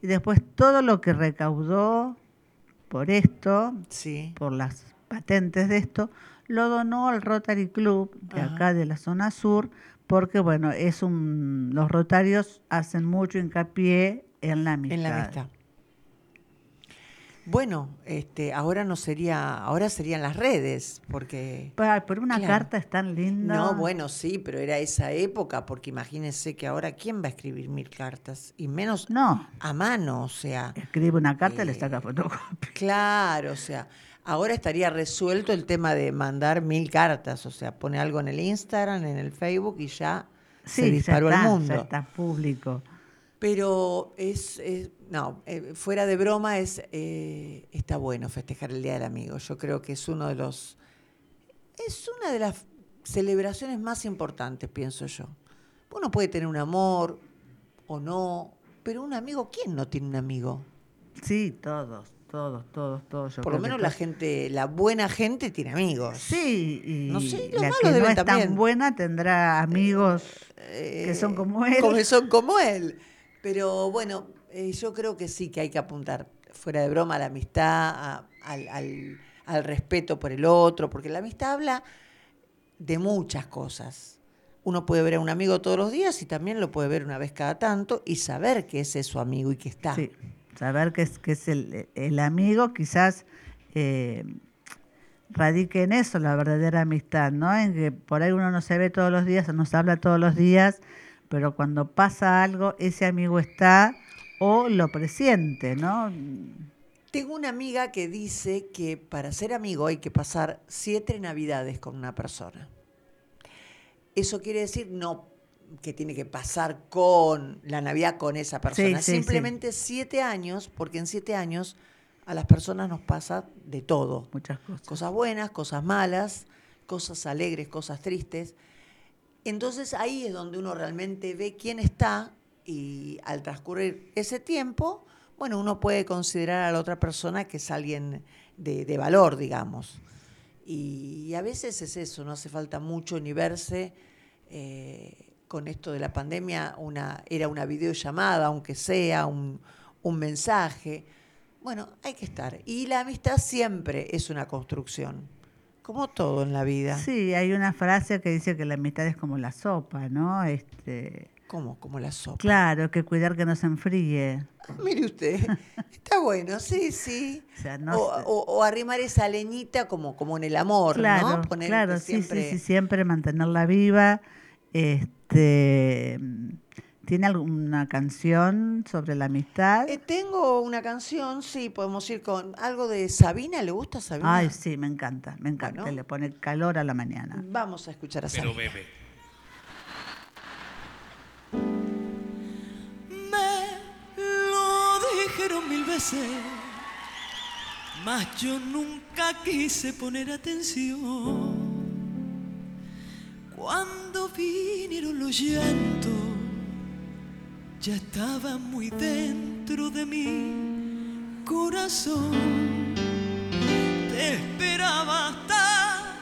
y después todo lo que recaudó por esto, sí. por las patentes de esto, lo donó al Rotary Club de Ajá. acá de la zona sur, porque bueno, es un los rotarios hacen mucho hincapié en la amistad. En la amistad. Bueno, este, ahora no sería, ahora serían las redes, porque pero, pero una claro. carta es tan linda. No, bueno, sí, pero era esa época, porque imagínense que ahora quién va a escribir mil cartas y menos no. a mano, o sea. Escribe una carta eh, y le saca fotocopia. Claro, o sea, ahora estaría resuelto el tema de mandar mil cartas, o sea, pone algo en el Instagram, en el Facebook y ya sí, se disparó ya está, el mundo. Ya está público. Pero es, es no eh, fuera de broma es eh, está bueno festejar el Día del Amigo. Yo creo que es uno de los es una de las celebraciones más importantes, pienso yo. Uno puede tener un amor o no, pero un amigo, ¿quién no tiene un amigo? Sí, todos, todos, todos, todos. Yo Por lo menos que... la gente, la buena gente tiene amigos. Sí, y no sé, los la malos que deben no es también. Tan buena tendrá amigos eh, eh, que son como él. Que son como él. Pero bueno, eh, yo creo que sí que hay que apuntar, fuera de broma, a la amistad, a, al, al, al respeto por el otro, porque la amistad habla de muchas cosas. Uno puede ver a un amigo todos los días y también lo puede ver una vez cada tanto y saber que ese es su amigo y que está. Sí, saber que es, que es el, el amigo quizás eh, radique en eso la verdadera amistad, ¿no? En que por ahí uno no se ve todos los días, no se habla todos los días, pero cuando pasa algo, ese amigo está o lo presiente, ¿no? Tengo una amiga que dice que para ser amigo hay que pasar siete Navidades con una persona. Eso quiere decir no que tiene que pasar con la Navidad con esa persona, sí, sí, simplemente sí. siete años, porque en siete años a las personas nos pasa de todo. Muchas cosas. Cosas buenas, cosas malas, cosas alegres, cosas tristes. Entonces ahí es donde uno realmente ve quién está y al transcurrir ese tiempo, bueno, uno puede considerar a la otra persona que es alguien de, de valor, digamos. Y, y a veces es eso, no hace falta mucho ni verse. Eh, con esto de la pandemia una, era una videollamada, aunque sea un, un mensaje. Bueno, hay que estar. Y la amistad siempre es una construcción. Como todo en la vida. Sí, hay una frase que dice que la amistad es como la sopa, ¿no? Este... ¿Cómo? Como la sopa. Claro, hay que cuidar que no se enfríe. Ah, mire usted, está bueno, sí, sí. O, sea, no o, se... o, o arrimar esa leñita como, como en el amor, claro, ¿no? Poner claro, siempre... sí, sí, sí, siempre mantenerla viva. Este, ¿tiene alguna canción sobre la amistad? Eh, tengo una canción, sí, podemos ir con algo de Sabina. ¿Le gusta Sabina? Ay, sí, me encanta, me encanta. Bueno, le pone calor a la mañana. Vamos a escuchar a Sabina. Pero bebe. Me lo dijeron mil veces, mas yo nunca quise poner atención. Cuando vinieron los llantos, ya estaba muy dentro de mi corazón. Te esperaba hasta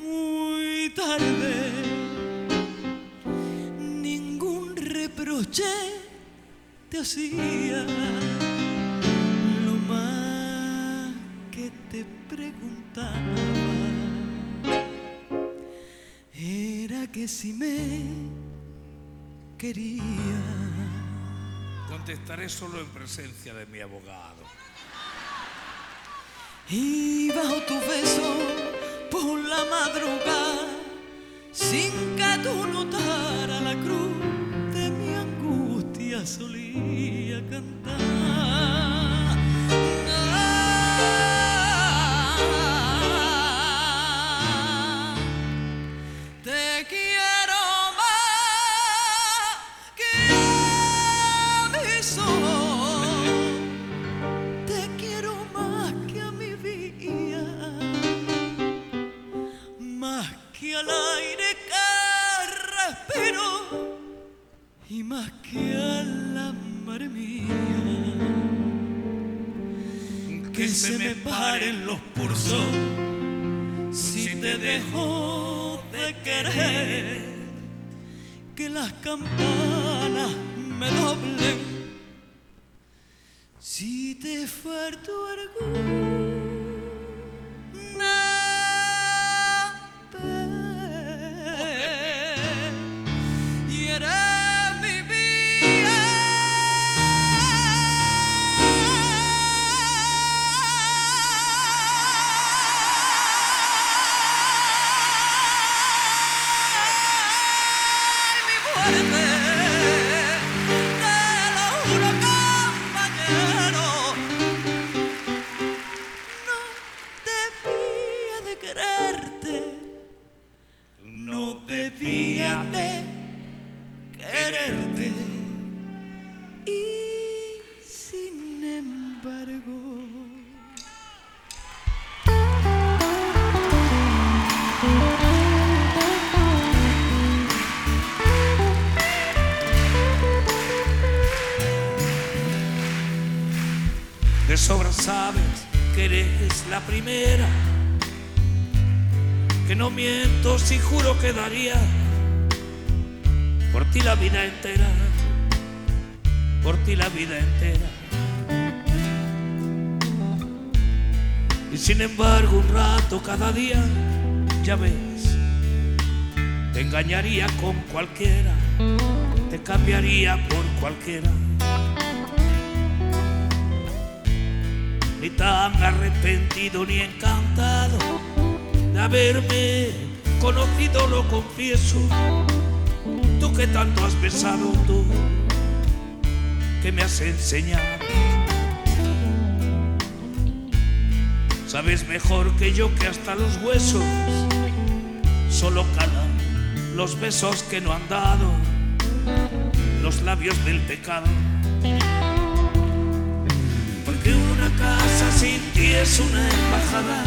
muy tarde. Ningún reproche te hacía. Lo más que te preguntaba era que si me quería. Contestaré solo en presencia de mi abogado. Y bajo tu beso por la madrugada, sin que tú notara la cruz de mi angustia, solía cantar. Ah, te quiero. Al aire que respiro y más que a la mar mía, que, que se me paren los pulsos si te dejo de querer, que las campanas me doblen si Si te falta orgullo, sabes que eres la primera, que no miento si juro que daría por ti la vida entera, por ti la vida entera. Y sin embargo un rato cada día, ya ves, te engañaría con cualquiera, te cambiaría por cualquiera. Ni tan arrepentido ni encantado de haberme conocido, lo confieso. Tú que tanto has besado, tú que me has enseñado, sabes mejor que yo que hasta los huesos solo calan los besos que no han dado los labios del pecado. Que una casa sin ti es una embajada,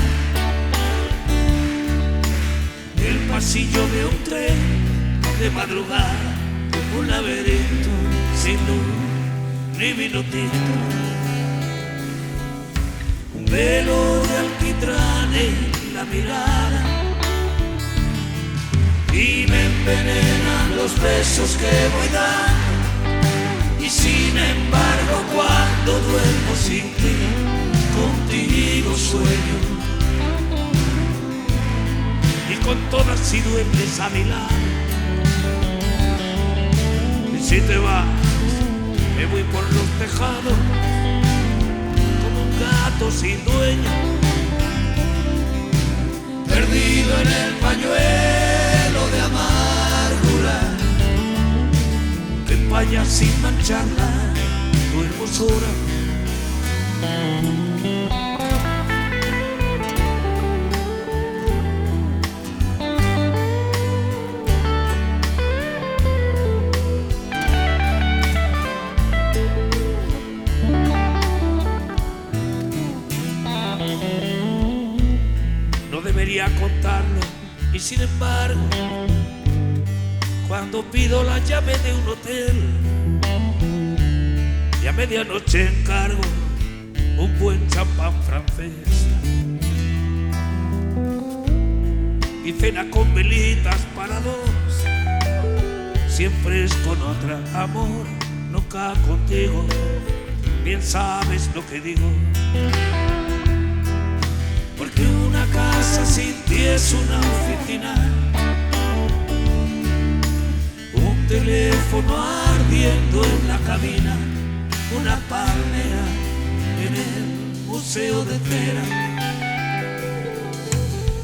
el pasillo de un tren de madrugada, un laberinto sin luz ni minutito, un velo de alquitrán en la mirada, y me envenenan los besos que voy dando. Y sin embargo cuando duermo sin ti, contigo sueño. Y con todas si duermes a mi lado. Y si te vas, me voy por los tejados, como un gato sin dueño, perdido en el pañuelo de amargura que vaya sin mancharla tu hermosura. No debería contarlo y sin embargo cuando pido la llave de un hotel y a medianoche encargo un buen champán francés y cena con velitas para dos, siempre es con otra, amor, nunca contigo, bien sabes lo que digo. Porque una casa sin ti es una oficina, teléfono ardiendo en la cabina, una palmera en el museo de cera,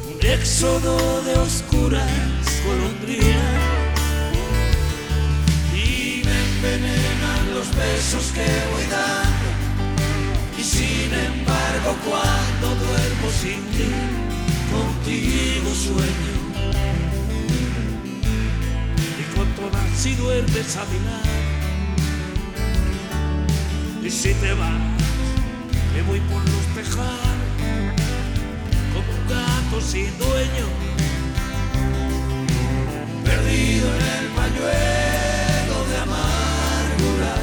un éxodo de oscuras golondrinas, y me envenenan los besos que voy dando. Y sin embargo cuando duermo sin ti, contigo sueño. Si duermes a mi lado, y si te vas, me voy por los tejados, como un gato sin dueño, perdido en el pañuelo de amargura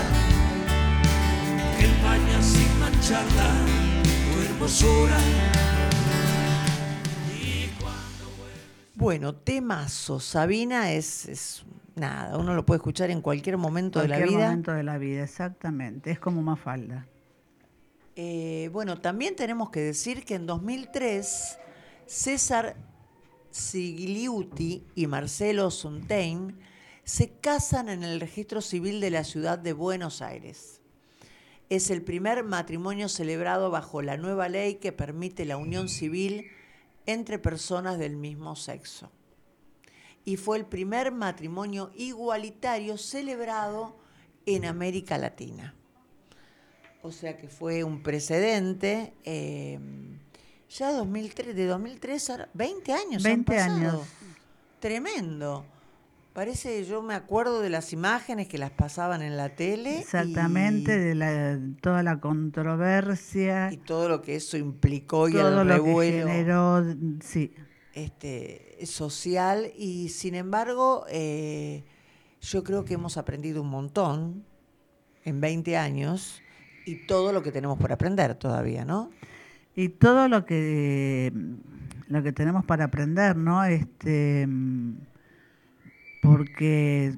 que empaña sin mancharla tu hermosura. Bueno, temazo. Sabina es, es nada, uno lo puede escuchar en cualquier momento cualquier de la vida. En cualquier momento de la vida, exactamente. Es como Mafalda. Eh, bueno, también tenemos que decir que en dos mil tres César Sigliuti y Marcelo Suntein se casan en el registro civil de la ciudad de Buenos Aires. Es el primer matrimonio celebrado bajo la nueva ley que permite la unión civil entre personas del mismo sexo. Y fue el primer matrimonio igualitario celebrado en América Latina. O sea que fue un precedente. Eh, ya dos mil tres, de dos mil tres a veinte años han pasado. veinte años. Tremendo. Parece, yo me acuerdo de las imágenes que las pasaban en la tele. Exactamente, y de la, toda la controversia. Y todo lo que eso implicó y el revuelo. Que generó, sí. Este, social. Y sin embargo, eh, yo creo que hemos aprendido un montón en veinte años y todo lo que tenemos por aprender todavía, ¿no? Y todo lo que, lo que tenemos para aprender, ¿no? Este... porque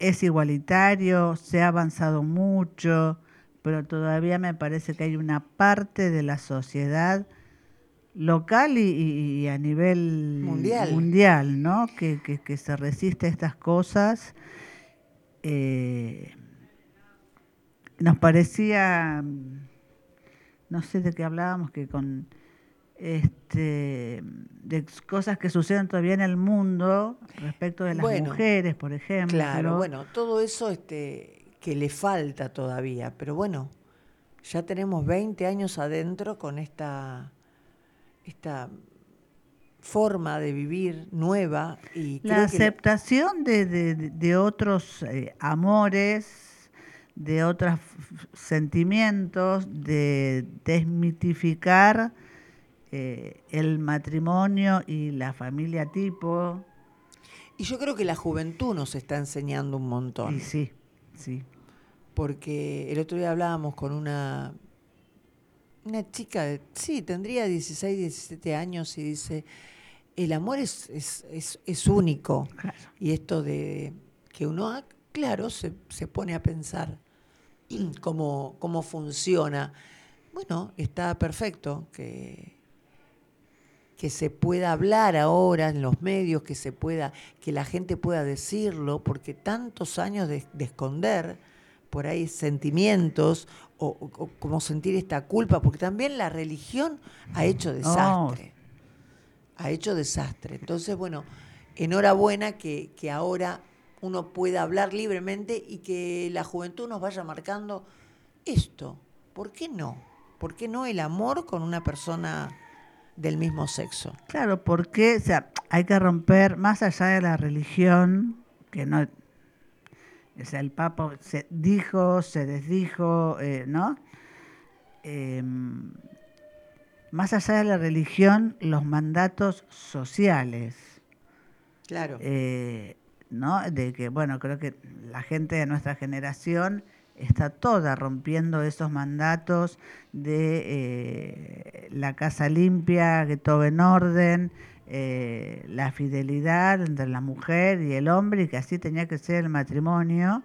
es igualitario, se ha avanzado mucho, pero todavía me parece que hay una parte de la sociedad local y, y a nivel mundial, mundial, ¿no? Que, que, que se resiste a estas cosas. Eh, nos parecía, no sé de qué hablábamos, que con... Este, de cosas que suceden todavía en el mundo respecto de las bueno, mujeres, por ejemplo. Claro, bueno, todo eso este, que le falta todavía, pero bueno, ya tenemos veinte años adentro con esta, esta forma de vivir nueva. Y creo la aceptación que... de, de, de otros eh, amores, de otros sentimientos, de desmitificar Eh, el matrimonio y la familia tipo. Y yo creo que la juventud nos está enseñando un montón. Y sí, sí. Porque el otro día hablábamos con una, una chica, de, sí, tendría dieciséis, diecisiete años y dice, el amor es, es, es, es único. Claro. Y esto de que uno, claro, se, se pone a pensar cómo, cómo funciona. Bueno, está perfecto que... que se pueda hablar ahora en los medios, que se pueda, que la gente pueda decirlo, porque tantos años de, de esconder por ahí sentimientos o, o, o como sentir esta culpa, porque también la religión ha hecho desastre. Oh. Ha hecho desastre. Entonces, bueno, enhorabuena que, que ahora uno pueda hablar libremente y que la juventud nos vaya marcando esto. ¿Por qué no? ¿Por qué no el amor con una persona del mismo sexo? Claro, porque o sea, hay que romper, más allá de la religión, que no, o sea, el Papa se dijo, se desdijo, eh, ¿no? Eh, más allá de la religión, los mandatos sociales. Claro. Eh, ¿no? De que, bueno, creo que la gente de nuestra generación está toda rompiendo esos mandatos de eh, la casa limpia, que todo en orden, eh, la fidelidad entre la mujer y el hombre, y que así tenía que ser el matrimonio.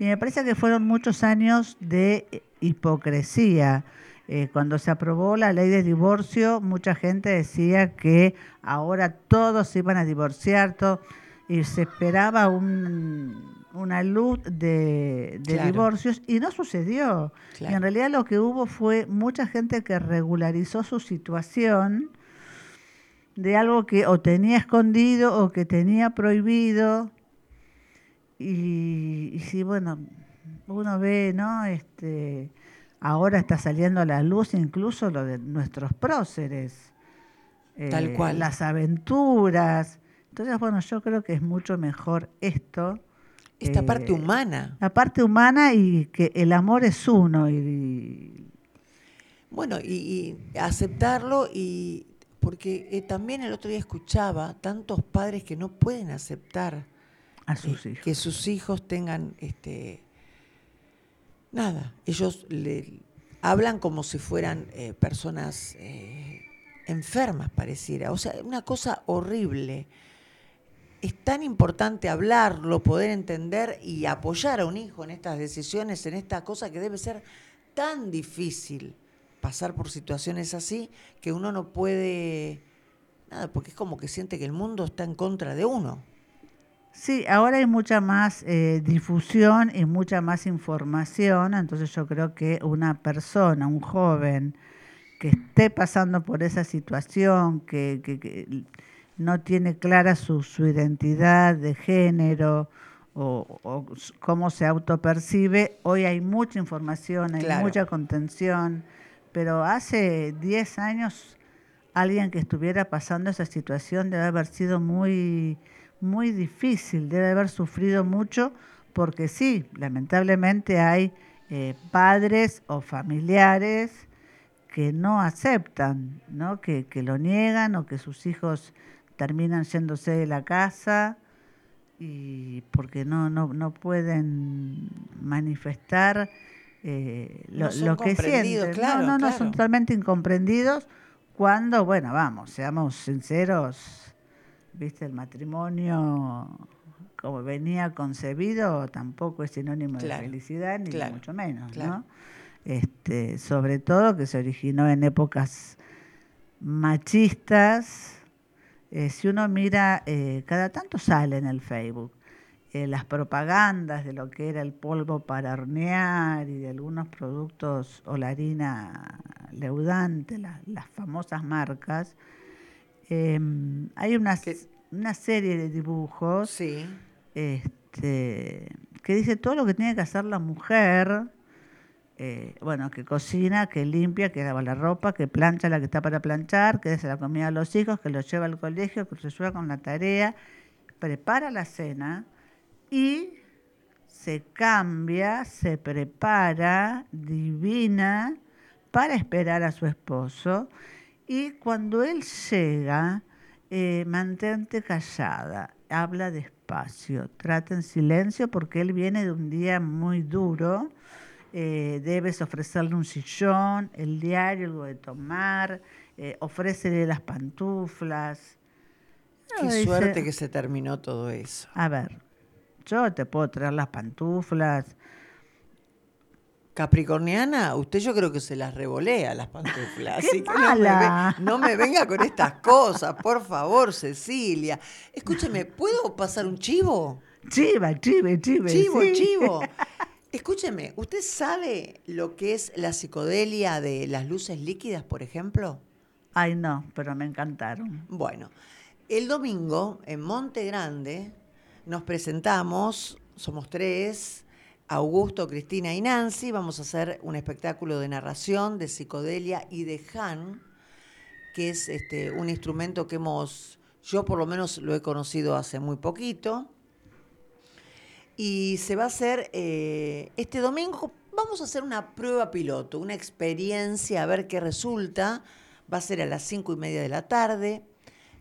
Y me parece que fueron muchos años de hipocresía. Eh, cuando se aprobó la ley de divorcio, mucha gente decía que ahora todos se iban a divorciar, todo, y se esperaba un... una luz de, de claro. divorcios, y no sucedió. Claro. Y en realidad lo que hubo fue mucha gente que regularizó su situación de algo que o tenía escondido o que tenía prohibido. Y, y sí, bueno, uno ve, ¿no? Este, ahora está saliendo a la luz incluso lo de nuestros próceres. Eh, Tal cual. Las aventuras. Entonces, bueno, yo creo que es mucho mejor esto. Esta parte humana. La parte humana y que el amor es uno. Y, y... Bueno, y, y aceptarlo, y porque eh, también el otro día escuchaba tantos padres que no pueden aceptar a sus eh, hijos. Que sus hijos tengan este nada. Ellos le hablan como si fueran eh, personas eh, enfermas, pareciera. O sea, una cosa horrible. Es tan importante hablarlo, poder entender y apoyar a un hijo en estas decisiones, en esta cosa que debe ser tan difícil pasar por situaciones así que uno no puede... Nada, porque es como que siente que el mundo está en contra de uno. Sí, ahora hay mucha más eh, difusión y mucha más información, entonces yo creo que una persona, un joven que esté pasando por esa situación, que, que, que no tiene clara su, su identidad de género o, o cómo se autopercibe, hoy hay mucha información, hay claro. mucha contención, pero hace diez años alguien que estuviera pasando esa situación debe haber sido muy... muy difícil, debe haber sufrido mucho, porque sí, lamentablemente hay eh, padres o familiares que no aceptan, ¿no? Que, que lo niegan o que sus hijos terminan yéndose de la casa y porque no, no, no pueden manifestar eh, lo, no lo que sienten. Claro, no, no, claro. no, son totalmente incomprendidos cuando, bueno, vamos, seamos sinceros, viste, el matrimonio como venía concebido tampoco es sinónimo claro, de felicidad, ni claro, mucho menos, claro. ¿no? Este, sobre todo que se originó en épocas machistas. Eh, si uno mira, eh, cada tanto sale en el Facebook eh, las propagandas de lo que era el polvo para hornear y de algunos productos o la harina leudante, la, las famosas marcas. Eh, hay una, una serie de dibujos sí. este, que dice todo lo que tiene que hacer la mujer, eh, bueno, que cocina, que limpia, que lava la ropa, que plancha la que está para planchar, que deja la comida a los hijos, que los lleva al colegio, que los ayuda con la tarea, prepara la cena y se cambia, se prepara, divina, para esperar a su esposo. Y cuando él llega, eh, mantente callada, habla despacio, trata en silencio porque él viene de un día muy duro, eh, debes ofrecerle un sillón, el diario, algo de tomar, eh, ofrécele las pantuflas. Qué dice, suerte que se terminó todo eso. A ver, yo te puedo traer las pantuflas. Capricorniana, usted yo creo que se las revolea las pantuflas. Así que no me, ve, no me venga con estas cosas, por favor, Cecilia. Escúcheme, ¿puedo pasar un chivo? Chiva, chive, chive. Chivo, sí. chivo. Escúcheme, ¿usted sabe lo que es la psicodelia de las luces líquidas, por ejemplo? Ay, no, pero me encantaron. Bueno, el domingo en Monte Grande nos presentamos, somos tres... Augusto, Cristina y Nancy, vamos a hacer un espectáculo de narración, de psicodelia y de Han, que es este, un instrumento que hemos, yo por lo menos lo he conocido hace muy poquito, y se va a hacer eh, este domingo, vamos a hacer una prueba piloto, una experiencia, a ver qué resulta, va a ser a las cinco y media de la tarde,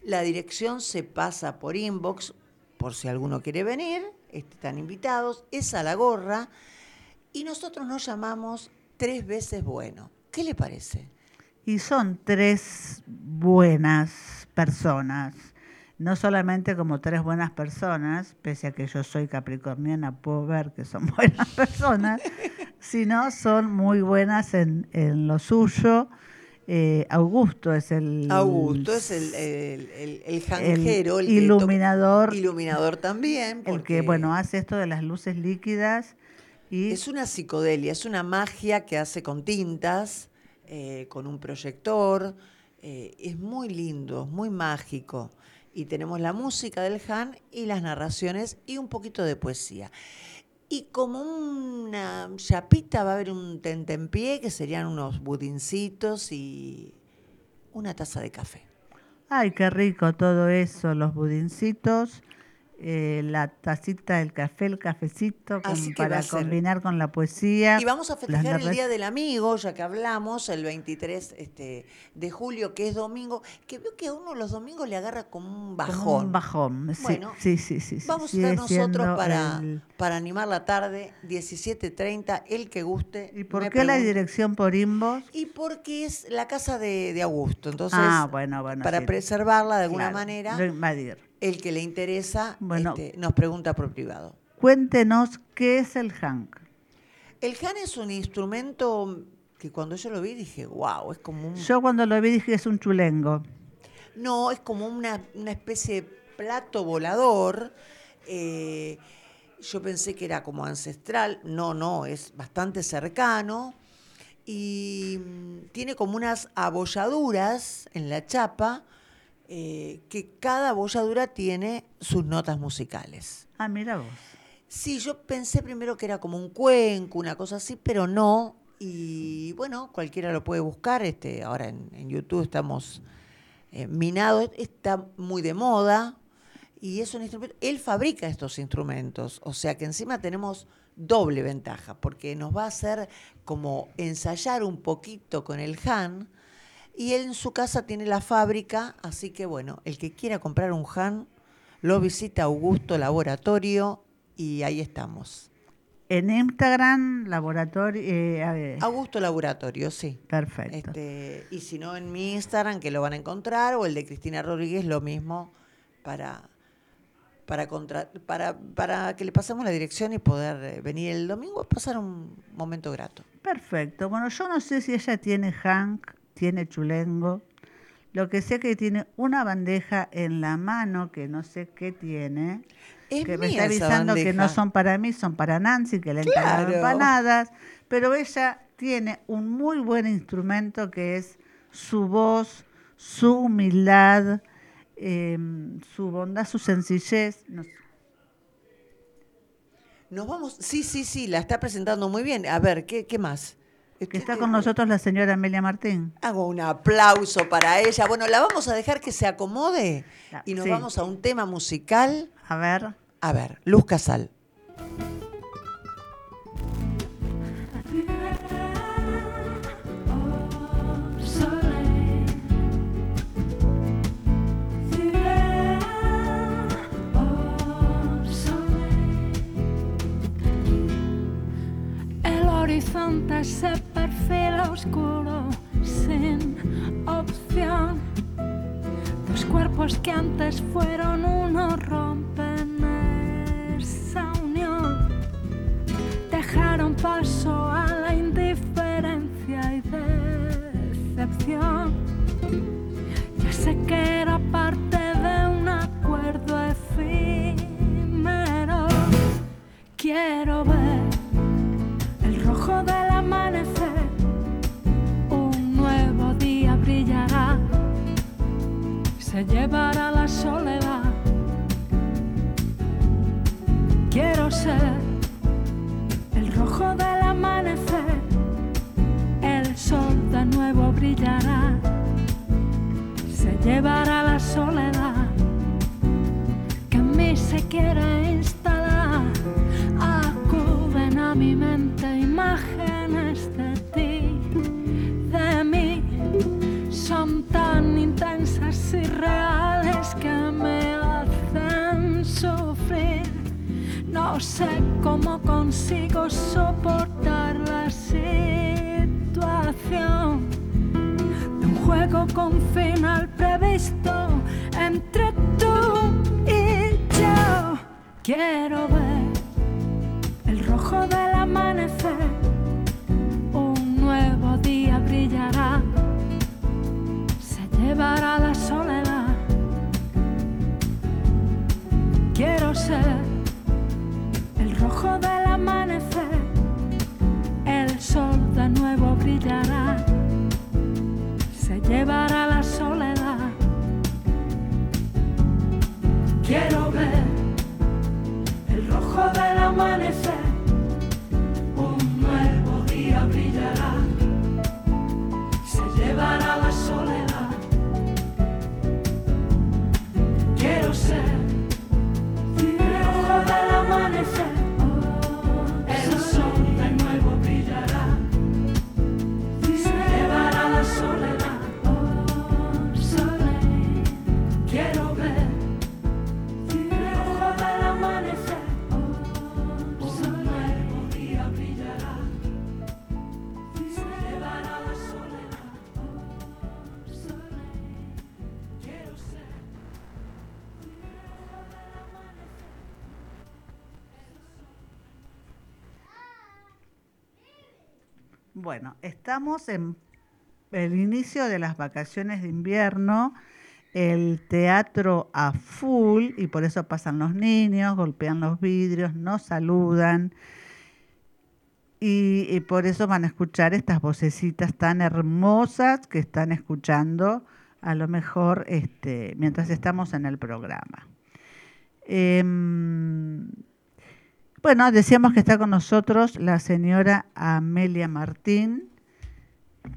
la dirección se pasa por inbox, por si alguno quiere venir, están invitados, es a la gorra, y nosotros nos llamamos Tres Veces Bueno. ¿Qué le parece? Y son tres buenas personas, no solamente como tres buenas personas, pese a que yo soy capricorniana, puedo ver que son buenas personas, sino son muy buenas en, en lo suyo. Eh, Augusto es el... Augusto es el, el, el, el janjero. El, el iluminador. Que iluminador también. El que, bueno, hace esto de las luces líquidas. Y es una psicodelia, es una magia que hace con tintas, eh, con un proyector. Eh, es muy lindo, es muy mágico. Y tenemos la música del Han y las narraciones y un poquito de poesía. Y como una chapita va a haber un tentempié, que serían unos budincitos y una taza de café. Ay, qué rico todo eso, los budincitos, eh, la tacita del café, el cafecito, con, para combinar con la poesía. Y vamos a festejar el Día del Amigo, ya que hablamos, el veintitrés este, de julio, que es domingo, que veo que a uno los domingos le agarra como un bajón. Como un bajón, sí, bueno, sí, sí, sí, sí. Vamos a estar nosotros para, el... para animar la tarde, diecisiete treinta, el que guste. ¿Y por qué pregunto. La dirección por inbox? Y porque es la casa de, de Augusto, entonces, ah, bueno, bueno, para sí. preservarla de alguna claro, manera, invadir. El que le interesa bueno, este, nos pregunta por privado. Cuéntenos, ¿qué es el Han? El Han es un instrumento que cuando yo lo vi dije, wow, es como un... Yo cuando lo vi dije, es un chulengo. No, es como una, una especie de plato volador. Eh, yo pensé que era como ancestral. No, no, es bastante cercano. Y tiene como unas abolladuras en la chapa, eh, que cada abolladura tiene sus notas musicales. Ah, mira vos. Sí, yo pensé primero que era como un cuenco, una cosa así, pero no. Y bueno, cualquiera lo puede buscar. Este, ahora en, en YouTube estamos eh, minados. Está muy de moda. Y es un instrumento. Él fabrica estos instrumentos. O sea que encima tenemos doble ventaja, porque nos va a hacer como ensayar un poquito con el Han, y él en su casa tiene la fábrica, así que bueno, el que quiera comprar un Han, lo visita Augusto Laboratorio, y ahí estamos. En Instagram, laboratorio... Eh, Augusto Laboratorio, sí. Perfecto. Este, y si no, en mi Instagram, que lo van a encontrar, o el de Cristina Rodríguez, lo mismo para... Para, contra, para, para que le pasemos la dirección y poder venir el domingo a pasar un momento grato. Perfecto. Bueno, yo no sé si ella tiene Hank, tiene chulengo. Lo que sé que tiene una bandeja en la mano que no sé qué tiene. Es que me está avisando bandeja. Que no son para mí, son para Nancy, que le claro. encargaron empanadas. Pero ella tiene un muy buen instrumento que es su voz, su humildad, Eh, su bondad, su sencillez. No sé. Nos vamos, sí, sí, sí, la está presentando muy bien. A ver, ¿qué, qué más? Que está con nosotros la señora Amelia Martín. Hago un aplauso para ella. Bueno, la vamos a dejar que se acomode y nos sí. vamos a un tema musical. A ver. A ver, Luz Casal. Horizonte se perfila oscuro, sin opción. Dos cuerpos que antes fueron uno rompen esa unión. Dejaron paso a la indiferencia y decepción. Ya sé que era parte de un acuerdo efímero. Quiero ver rojo del amanecer, un nuevo día brillará, se llevará la soledad. Quiero ser el rojo del amanecer, el sol de nuevo brillará, se llevará la soledad que en mí se quiere instalar. Acuden a mi mente imágenes de ti, de mí, son tan intensas y reales que me hacen sufrir. No sé cómo consigo soportar la situación de un juego con final previsto entre tú y yo. Quiero ver el rojo del amanecer, un nuevo día brillará, se llevará la soledad. Quiero ser el rojo del amanecer, el sol de nuevo brillará, se llevará la soledad. Quiero ver el rojo del amanecer, un nuevo día brillará, se llevará la soledad. Quiero ser. Bueno, estamos en el inicio de las vacaciones de invierno, el teatro a full, y por eso pasan los niños, golpean los vidrios, nos saludan, y, y por eso van a escuchar estas vocecitas tan hermosas que están escuchando, a lo mejor este, mientras estamos en el programa. Eh, bueno, decíamos que está con nosotros la señora Amelia Martín.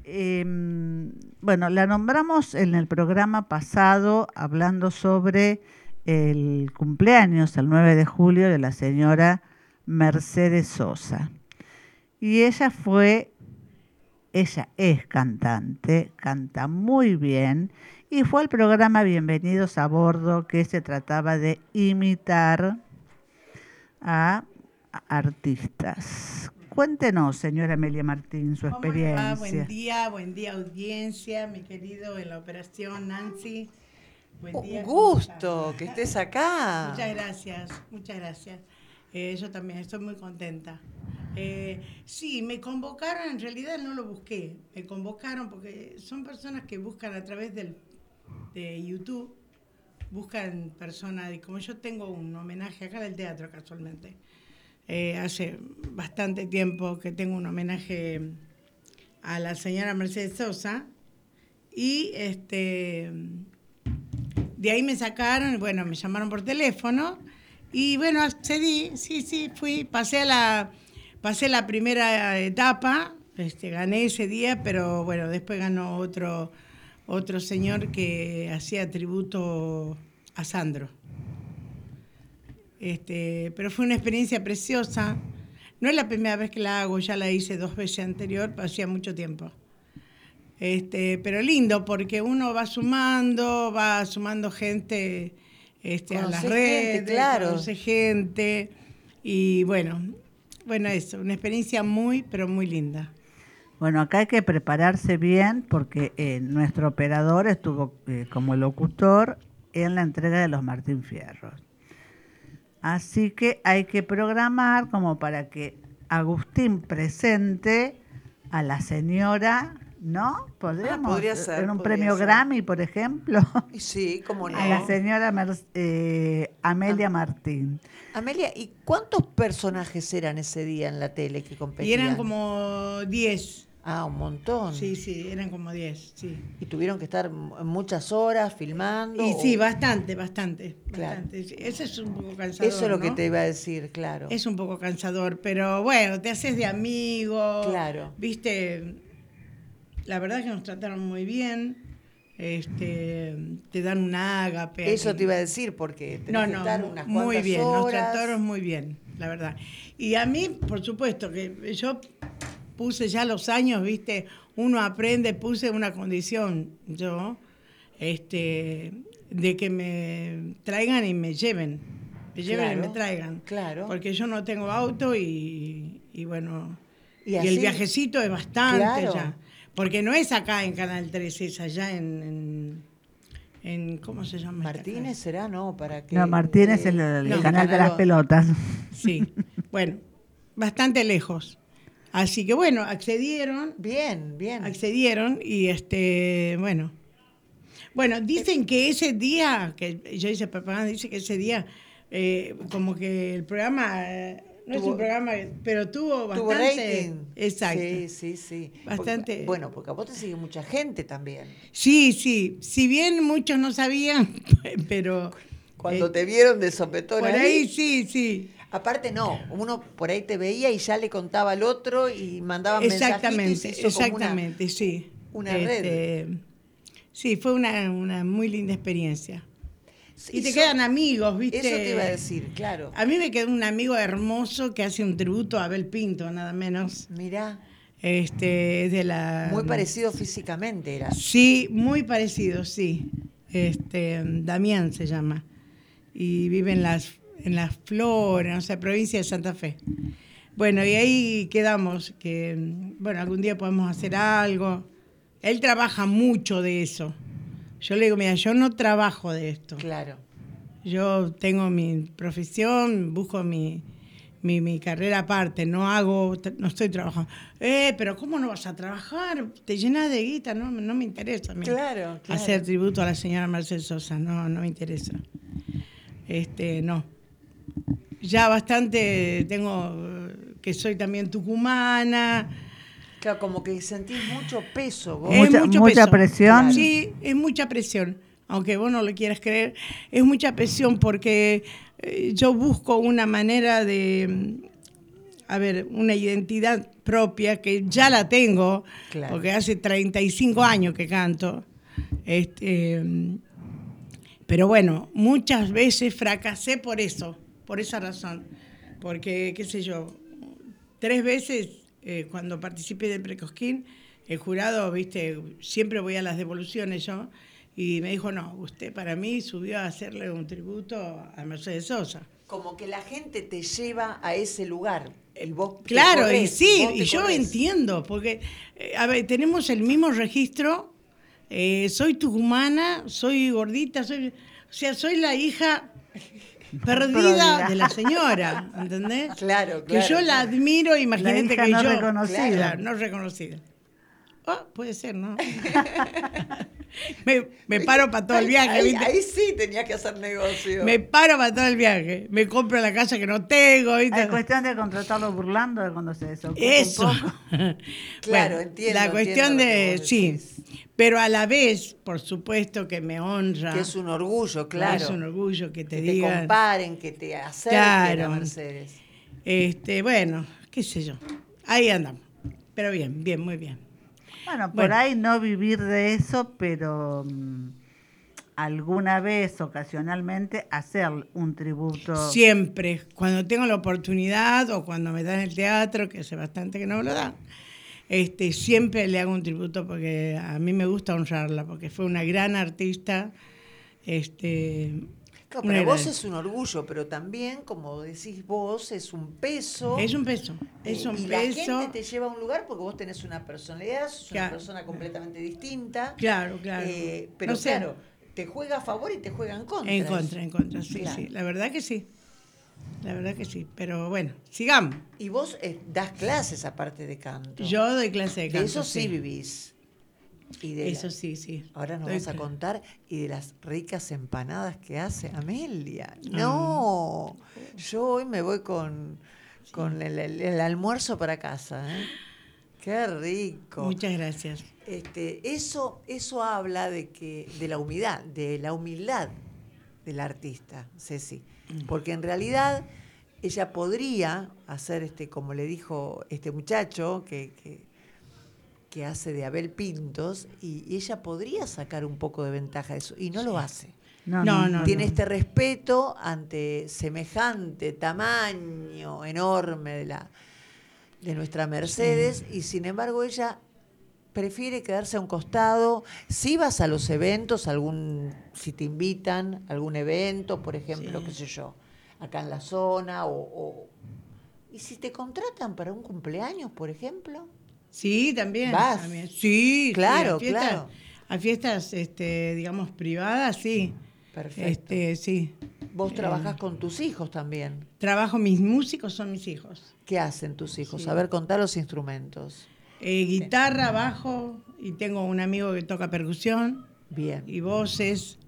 Eh, bueno, la nombramos en el programa pasado hablando sobre el cumpleaños, el nueve de julio, de la señora Mercedes Sosa. Y ella fue, ella es cantante, canta muy bien, y fue al programa Bienvenidos a Bordo, que se trataba de imitar a artistas. Cuéntenos, señora Amelia Martín, su experiencia. Buen día, buen día, audiencia, mi querido en la operación, Nancy. Buen día. Un gusto que estés acá. Muchas gracias, muchas gracias. Eh, yo también estoy muy contenta. Eh, sí, me convocaron, en realidad no lo busqué, me convocaron porque son personas que buscan a través del, de YouTube, buscan personas, y como yo tengo un homenaje acá del teatro casualmente, Eh, hace bastante tiempo que tengo un homenaje a la señora Mercedes Sosa, y este, de ahí me sacaron, bueno, me llamaron por teléfono y bueno, accedí, sí, sí, fui, pasé la, pasé la primera etapa, este, gané ese día, pero bueno, después ganó otro, otro señor que hacía tributo a Sandro. Este, pero fue una experiencia preciosa. No es la primera vez que la hago, ya la hice dos veces anterior, hacía mucho tiempo. Este, pero lindo, porque uno va sumando, va sumando gente este, a las redes, gente, claro. Conoce gente. Y bueno, bueno, eso, una experiencia muy, pero muy linda. Bueno, acá hay que prepararse bien, porque eh, nuestro operador estuvo eh, como locutor en la entrega de los Martín Fierros. Así que hay que programar como para que Agustín presente a la señora, ¿no? Podríamos, ah, podría ser, en un podría premio ser. Grammy, por ejemplo. Sí, cómo no. A la señora Mer- eh, Amelia ah. Martín. Amelia, ¿y cuántos personajes eran ese día en la tele que competían? Y eran como diez. Ah, un montón. Sí, sí, eran como diez, sí. ¿Y tuvieron que estar muchas horas filmando? Y o... sí, bastante, bastante, claro. bastante. Eso es un poco cansador, Eso es lo ¿no? que te iba a decir, claro. Es un poco cansador, pero bueno, te haces de amigo. Claro. Viste, la verdad es que nos trataron muy bien. Este, te dan un ágape. Eso te iba a decir, porque tenés no, no, que estar unas cuantas muy bien, horas. Nos trataron muy bien, la verdad. Y a mí, por supuesto, que yo... Puse ya los años, viste, uno aprende, puse una condición yo, este, de que me traigan y me lleven, me lleven claro, y me traigan, claro, porque yo no tengo auto y, y bueno, y, así, y el viajecito es bastante claro. ya, porque no es acá en Canal trece, es allá en... en En, ¿cómo se llama? Martínez será, ¿no? Para que, no, Martínez eh, es el, el no, canal de las pelotas. Sí, bueno, bastante lejos. Así que bueno, accedieron. Bien, bien. Accedieron y este, bueno. Bueno, dicen que ese día, que yo hice propaganda, dice que ese día, eh, como que el programa, eh, no tuvo, es un programa, pero tuvo bastante. Tuvo rating. Exacto. Sí, sí, sí. Bastante. Porque, bueno, porque a vos te sigue mucha gente también. Sí, sí. Si bien muchos no sabían, pero. Cuando eh, te vieron de sopetón. Por ahí, ahí sí, sí. Aparte no, uno por ahí te veía y ya le contaba al otro y mandaba mensajes. Exactamente, exactamente, una, sí. Una este, red. Sí, fue una, una muy linda experiencia. Sí, y te eso, quedan amigos, ¿viste? Eso te iba a decir, claro. A mí me quedó un amigo hermoso que hace un tributo a Abel Pintos, nada menos. Mirá. Este, de la... Muy parecido físicamente era. Sí, muy parecido, sí. Este, Damián se llama. Y vive en las... en Las Flores, o sea, provincia de Santa Fe. Bueno, y ahí quedamos, que, bueno, algún día podemos hacer algo. Él trabaja mucho de eso. Yo le digo, mira, yo no trabajo de esto. Claro. Yo tengo mi profesión, busco mi, mi, mi carrera aparte, no hago, no estoy trabajando. Eh, pero ¿cómo no vas a trabajar? Te llenas de guita, no, no me interesa. Mira, claro, claro. Hacer tributo a la señora Marcel Sosa, no, no me interesa. Este, no. Ya bastante tengo, que soy también tucumana. Claro, como que sentís mucho peso. Vos. Es mucha, mucho mucha peso. Presión. Claro. Sí, es mucha presión. Aunque vos no lo quieras creer, es mucha presión porque eh, yo busco una manera de, a ver, una identidad propia que ya la tengo, claro. Porque hace treinta y cinco años que canto. Este, pero bueno, muchas veces fracasé por eso, por esa razón. Porque, qué sé yo, tres veces eh, cuando participé del Precosquín, el jurado, viste, siempre voy a las devoluciones yo, y me dijo, no, usted para mí subió a hacerle un tributo a Mercedes Sosa. Como que la gente te lleva a ese lugar. El vos claro, corres, y sí, y yo corres. Entiendo, porque eh, a ver, tenemos el mismo registro, eh, soy tucumana, soy gordita, soy, o sea, soy la hija perdida de la señora, ¿entendés? Claro, claro. Que yo la admiro, imagínate la hija que no yo... Reconocida. Claro, no reconocida. Oh, puede ser, ¿no? Me, me paro para todo el viaje. Ahí, ¿viste? Ahí sí tenías que hacer negocio. Me paro para todo el viaje. Me compro la casa que no tengo. Es cuestión de contratarlo burlando de cuando se desocupa. Eso. Un poco. Claro, bueno, entiendo. La cuestión entiendo de. Sí. Pero a la vez, por supuesto que me honra. Que es un orgullo, claro. Es un orgullo que te que digan. Que te comparen, que te acerquen claro. A Mercedes. Este, bueno, qué sé yo. Ahí andamos. Pero bien, bien, muy bien. Bueno, por bueno. Ahí no vivir de eso, pero um, alguna vez, ocasionalmente, hacer un tributo. Siempre, cuando tengo la oportunidad o cuando me dan el teatro, que hace bastante que no me lo dan, este, siempre le hago un tributo porque a mí me gusta honrarla, porque fue una gran artista. Este, claro, para vos es un orgullo, pero también, como decís vos, es un peso. Es un peso. Es un y peso. La gente te lleva a un lugar porque vos tenés una personalidad, sos claro. Una persona completamente distinta. Claro, claro. Eh, pero no sé. Claro, te juega a favor y te juega en contra. En contra, en contra, sí, claro. Sí. La verdad que sí. La verdad que sí. Pero bueno, sigamos. Y vos eh, das clases aparte de canto. Yo doy clases de canto. De eso sí, sí vivís. Y de eso la, sí, sí. Ahora nos vas a contar y de las ricas empanadas que hace Amelia. No, mm. Yo hoy me voy con, sí. Con el, el, el almuerzo para casa. ¿Eh? Qué rico. Muchas gracias. Este, eso, eso habla de que de la humildad, de la humildad del artista, Ceci, mm. Porque en realidad ella podría hacer este, como le dijo este muchacho que, que que hace de Abel Pintos, y ella podría sacar un poco de ventaja de eso, y no sí. Lo hace. No, no, no. Tiene no. Este respeto ante semejante tamaño enorme de, la, de nuestra Mercedes, sí. Y sin embargo ella prefiere quedarse a un costado. Si vas a los eventos, algún si te invitan a algún evento, por ejemplo, sí. Qué sé yo, acá en la zona, o, o y si te contratan para un cumpleaños, por ejemplo... Sí, también. ¿Vas? También. Sí, claro, sí, a fiestas, claro. A fiestas, este, digamos, privadas, sí. Perfecto. Este, sí. Vos eh, trabajás con tus hijos también. Trabajo, mis músicos son mis hijos. ¿Qué hacen tus hijos? Sí. A ver, contá los instrumentos. Eh, guitarra, sí. Bajo, y tengo un amigo que toca percusión. Bien. Y voces.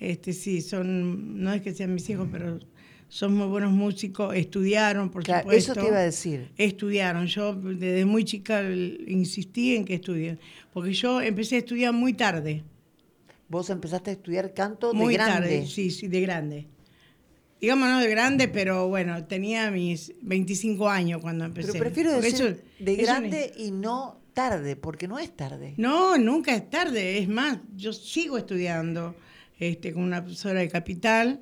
Este, sí, son, no es que sean mis hijos, pero... Son muy buenos músicos, estudiaron, por claro, supuesto. Eso te iba a decir. Estudiaron. Yo desde muy chica insistí en que estudien. Porque yo empecé a estudiar muy tarde. ¿Vos empezaste a estudiar canto muy de grande? Muy tarde, sí, sí, de grande. Digamos no de grande, pero bueno, tenía mis veinticinco años cuando empecé. Pero prefiero porque decir eso, de grande no... y no tarde, porque no es tarde. No, nunca es tarde. Es más, yo sigo estudiando este, con una profesora de Capital.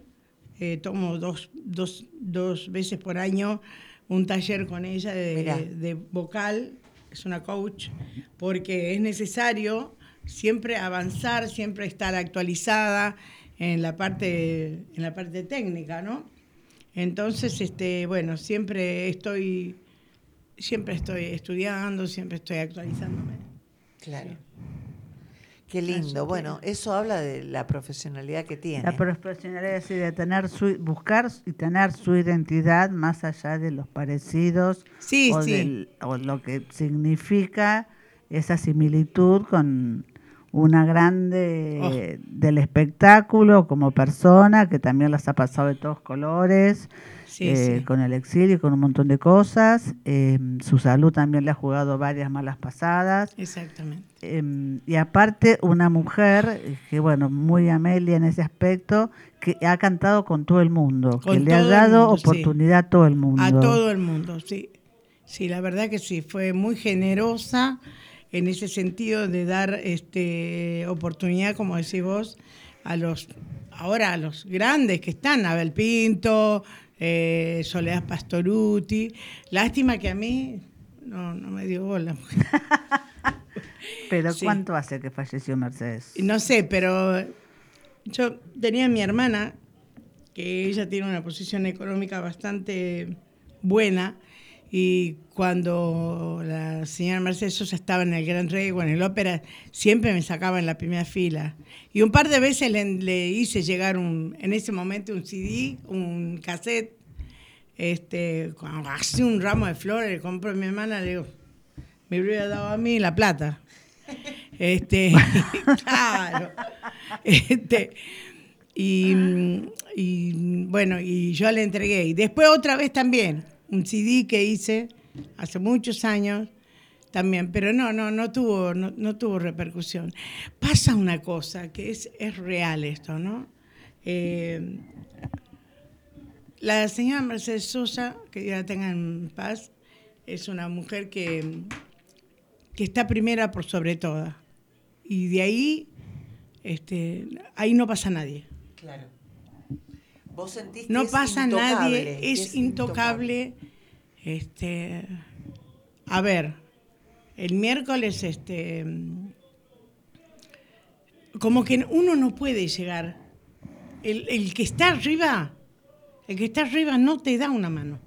Eh, tomo dos, dos, dos veces por año un taller con ella de, de vocal, es una coach, porque es necesario siempre avanzar, siempre estar actualizada en la parte, en la parte técnica, ¿no? Entonces, este, bueno, siempre estoy, siempre estoy estudiando, siempre estoy actualizándome. Claro. Sí. Qué lindo. Bueno, eso habla de la profesionalidad que tiene. La profesionalidad es decir, de tener su, buscar y tener su identidad más allá de los parecidos sí, o, sí. Del, o lo que significa esa similitud con una grande oh. del espectáculo como persona que también las ha pasado de todos colores, sí, eh, sí. con el exilio y con un montón de cosas. Eh, su salud también le ha jugado varias malas pasadas. Exactamente. Eh, y aparte una mujer, que bueno, muy Amelia en ese aspecto, que ha cantado con todo el mundo, con que le ha dado mundo, oportunidad sí. a todo el mundo. A todo el mundo, sí. Sí, la verdad que sí, fue muy generosa en ese sentido de dar este oportunidad, como decís vos, a los ahora a los grandes que están, Abel Pinto, eh, Soledad Pastoruti. Lástima que a mí no, no me dio bola. Pero sí. ¿Cuánto hace que falleció Mercedes? No sé, pero yo tenía a mi hermana, que ella tiene una posición económica bastante buena, y cuando la señora Mercedes Sosa estaba en el Gran Rego, en el Ópera, siempre me sacaba en la primera fila. Y un par de veces le, le hice llegar un, en ese momento un C D, un cassette, este, cuando hacía un ramo de flores, le compró a mi hermana, le digo, me hubiera dado a mí la plata. Este, claro. Este, y, y bueno, y yo le entregué. Y después otra vez también. Un C D que hice hace muchos años también, pero no, no, no tuvo, no, no tuvo repercusión. Pasa una cosa que es, es real esto, ¿no? Eh, la señora Mercedes Sosa, que ya la tengan en paz, es una mujer que, que está primera por sobre todas. Y de ahí, este, ahí no pasa nadie. Claro. ¿Vos sentiste no pasa intocable, nadie, es, es intocable. intocable. Este, a ver, el miércoles, este, como que uno no puede llegar. El, el que está arriba, el que está arriba no te da una mano.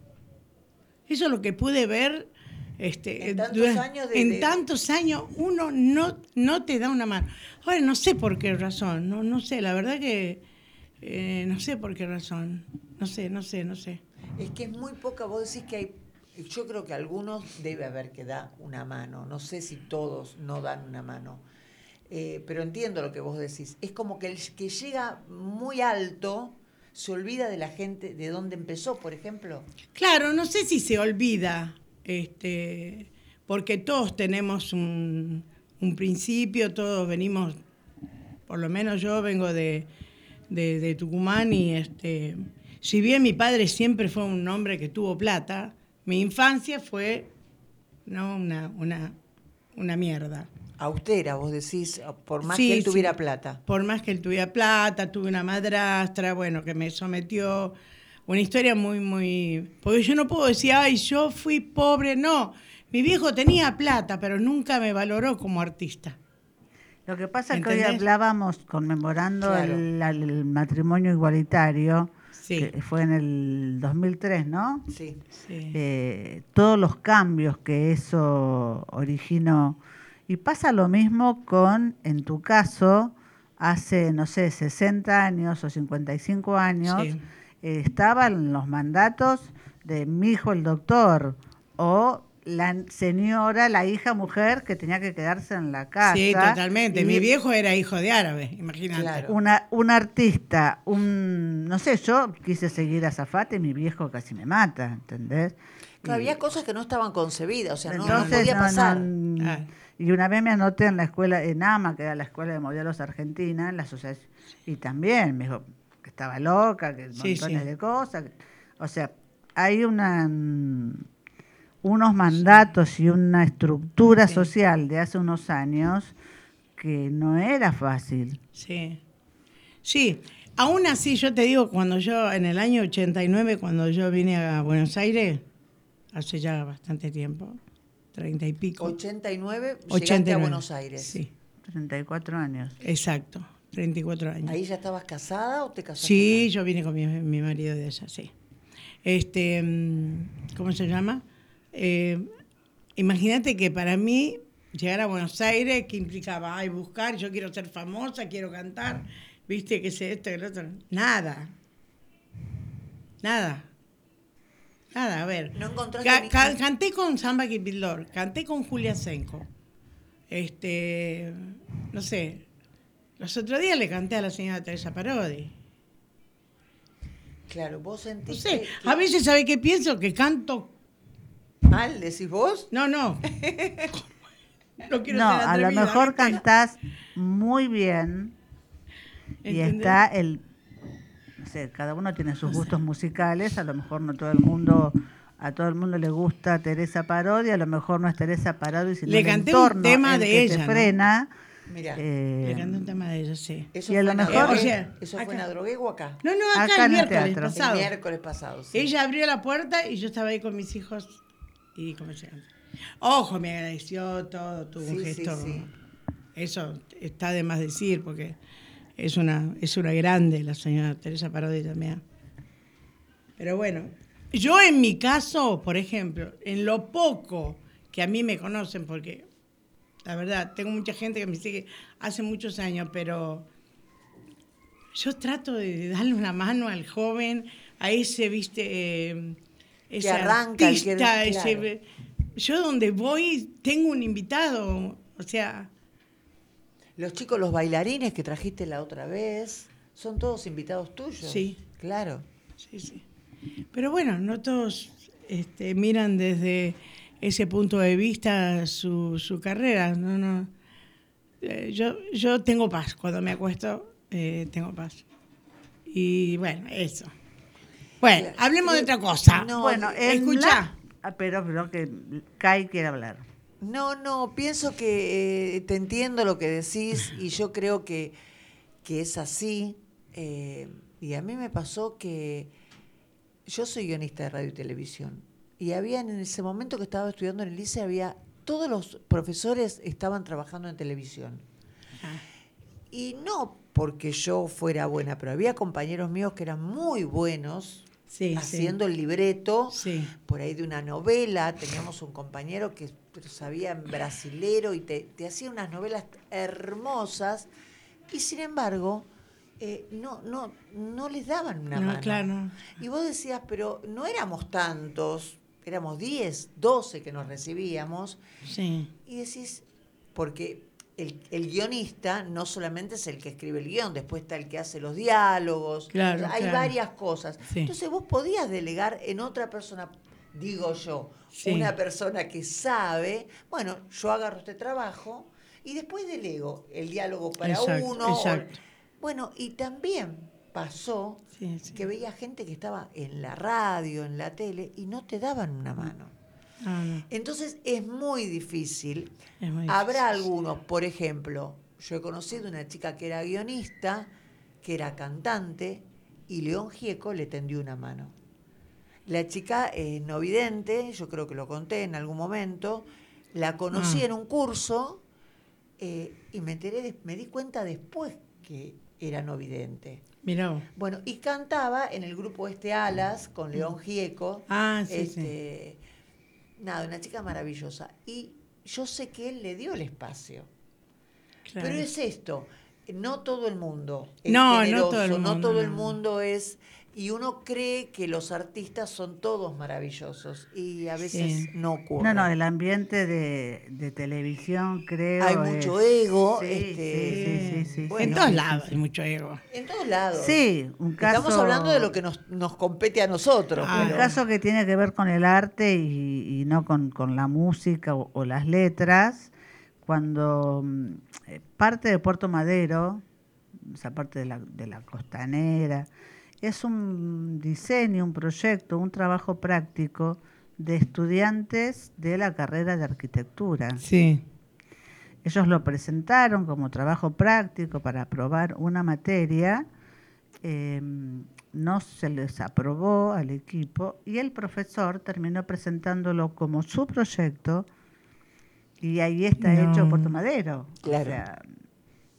Eso es lo que pude ver. Este, en tantos, durante, años, de, en de... tantos años uno no, no te da una mano. Ahora no sé por qué razón, no, no sé, la verdad que... Eh, no sé por qué razón, no sé, no sé, no sé. Es que es muy poca, vos decís que hay, yo creo que algunos debe haber que da una mano, no sé si todos no dan una mano, eh, pero entiendo lo que vos decís. Es como que el que llega muy alto se olvida de la gente, de dónde empezó, por ejemplo. Claro, no sé si se olvida, este, porque todos tenemos un, un principio, todos venimos, por lo menos yo vengo de... De, de Tucumán y este, si bien mi padre siempre fue un hombre que tuvo plata, mi infancia fue no una una una mierda. Austera, vos decís, por más sí, que él tuviera sí, plata. Por más que él tuviera plata, tuve una madrastra, bueno, que me sometió, una historia muy muy, porque yo no puedo decir, ay, yo fui pobre, no, mi viejo tenía plata, pero nunca me valoró como artista. Lo que pasa es que hoy hablábamos, conmemorando claro. el, el matrimonio igualitario, sí. que fue en el dos mil tres, ¿no? Sí. sí. Eh, todos los cambios que eso originó. Y pasa lo mismo con, en tu caso, hace, no sé, sesenta años o cincuenta y cinco años, sí. eh, estaban los mandatos de mi hijo el doctor o... la señora, la hija mujer que tenía que quedarse en la casa. Sí, totalmente. Y mi viejo era hijo de árabe, imagínate. Claro. Una, un artista, un no sé, yo quise seguir a Zafate y mi viejo casi me mata, ¿entendés? Claro, y, había cosas que no estaban concebidas, o sea, no, entonces, no podía pasar. No, no, ah. Y una vez me anoté en la escuela, en A M I A, que era la Escuela de Modelos Argentina, en la asociación, y también me dijo que estaba loca, que sí, montones sí. de cosas. O sea, hay una... unos mandatos y una estructura sí. social de hace unos años que no era fácil. Sí, sí. Aún así, yo te digo, cuando yo, en el año ochenta y nueve, cuando yo vine a Buenos Aires, hace ya bastante tiempo, treinta y pico. ochenta y nueve, llegaste a Buenos Aires. Sí. treinta y cuatro años. Exacto, treinta y cuatro años. ¿Ahí ya estabas casada o te casaste? Sí, yo vine con mi, mi marido de allá, sí. Este, ¿cómo se llama? Eh, imagínate que para mí Llegar a Buenos Aires, que implicaba, ay, buscar, yo quiero ser famosa, quiero cantar, viste, que sé esto, que lo otro. Nada. Nada. Nada, a ver. No encontraste ca- ca- canté con Samba Quipildor, canté con Julia Senco. Este, no sé. Los otros días le canté a la señora Teresa Parodi. Claro, vos sentiste... No sé, que... a veces, ¿sabés qué pienso? Que canto... ¿Mal, decís vos? No, no. No, quiero no a lo mejor ¿viste? Cantás muy bien. ¿Entendés? Y está el... No sé, cada uno tiene sus no gustos sé. musicales, a lo mejor no todo el mundo... A todo el mundo le gusta Teresa Parodi, a lo mejor no es Teresa Parodi, sino le el entorno en el que ella, te ¿no? frena. Mirá, eh, le canté un tema de ella, sí. Eso y a lo mejor... O sea, ¿eso acá. fue en Adrogué o acá? No, no, acá, acá el, miércoles el, pasado. el miércoles pasado. Sí. Ella abrió la puerta y yo estaba ahí con mis hijos y comencé a cantar. Ojo, me agradeció todo, tuvo sí, un gesto. Sí, sí. Eso está de más decir, porque es una, es una grande la señora Teresa Parodi también. Pero bueno, yo en mi caso, por ejemplo, en lo poco que a mí me conocen, porque la verdad, tengo mucha gente que me sigue hace muchos años, pero yo trato de darle una mano al joven, a ese, viste, eh, ese arranca, artista, que, ese... Claro. Yo donde voy tengo un invitado, o sea... Los chicos, los bailarines que trajiste la otra vez, son todos invitados tuyos. Sí. Claro. Sí, sí. Pero bueno, no todos este, miran desde ese punto de vista su, su carrera. No, no. Eh, yo, yo tengo paz. Cuando me acuesto, eh, tengo paz. Y bueno, eso. Bueno, hablemos eh, de otra cosa. No, bueno, escuchá. Ah, pero, pero que Kai quiere hablar. No, no, pienso que eh, te entiendo lo que decís y yo creo que, que es así. Eh, y a mí me pasó que yo soy guionista de radio y televisión y había en ese momento que estaba estudiando en el liceo, había todos los profesores estaban trabajando en televisión. Ah. Y no porque yo fuera buena, pero había compañeros míos que eran muy buenos. Sí, haciendo sí. el libreto sí. por ahí de una novela. Teníamos un compañero que sabía en brasilero y te, te hacía unas novelas hermosas y sin embargo eh, no, no, no les daban una no, mano. Claro. Y vos decías, pero no éramos tantos, éramos diez, doce que nos recibíamos. Sí. Y decís, porque el, el guionista no solamente es el que escribe el guión, después está el que hace los diálogos, claro, hay claro. varias cosas. Sí. Entonces vos podías delegar en otra persona, digo yo, sí. una persona que sabe, bueno, yo agarro este trabajo y después delego el diálogo para exacto, uno. Exacto. O, bueno, y también pasó sí, sí. que veía gente que estaba en la radio, en la tele, y no te daban una mano. Ah, no. Entonces es muy difícil. Es muy Habrá difícil. algunos, por ejemplo, yo he conocido una chica que era guionista, que era cantante, y León Gieco le tendió una mano. La chica es no vidente, yo creo que lo conté en algún momento, la conocí ah. en un curso eh, y me enteré, de, me di cuenta después que era no vidente. Mirá. Bueno, y cantaba en el grupo este Alas con León Gieco. Ah, sí, este, sí. Nada, una chica maravillosa. Y yo sé que él le dio el espacio. Claro. Pero es esto, no todo el mundo es no, generoso, no todo el mundo, no todo no. el mundo es... Y uno cree que los artistas son todos maravillosos y a veces sí. no ocurre. No, no, el ambiente de, de televisión creo hay mucho es, ego. Sí, este, sí, sí, sí, sí, bueno, en todos lados hay mucho ego. En todos lados. Sí, un caso... Estamos hablando de lo que nos, nos compete a nosotros. Ah, pero... Un caso que tiene que ver con el arte y, y no con, con la música o, o las letras. Cuando parte de Puerto Madero, esa parte de la, de la costanera... Es un diseño, un proyecto, un trabajo práctico de estudiantes de la carrera de arquitectura. Sí. Ellos lo presentaron como trabajo práctico para aprobar una materia. Eh, no se les aprobó al equipo y el profesor terminó presentándolo como su proyecto y ahí está no. hecho Puerto Madero. Claro. O sea,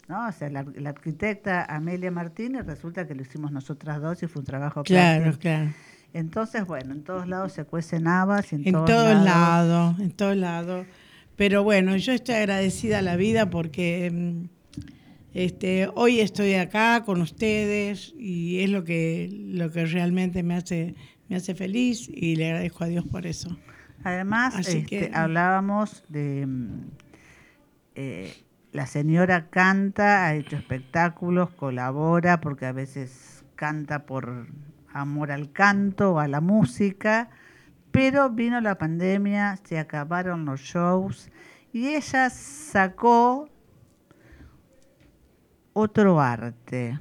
¿no? O sea, la, la arquitecta Amelia Martínez, resulta que lo hicimos nosotras dos y fue un trabajo claro, práctico. Claro, claro. Entonces, bueno, en todos lados se cuecen habas. En, en todos, todos lados, lados. En todos lados. Pero bueno, yo estoy agradecida a la vida porque este, hoy estoy acá con ustedes y es lo que, lo que realmente me hace, me hace feliz y le agradezco a Dios por eso. Además, este, que, hablábamos de... Eh, la señora canta, ha hecho espectáculos, colabora, porque a veces canta por amor al canto o a la música, pero vino la pandemia, se acabaron los shows y ella sacó otro arte,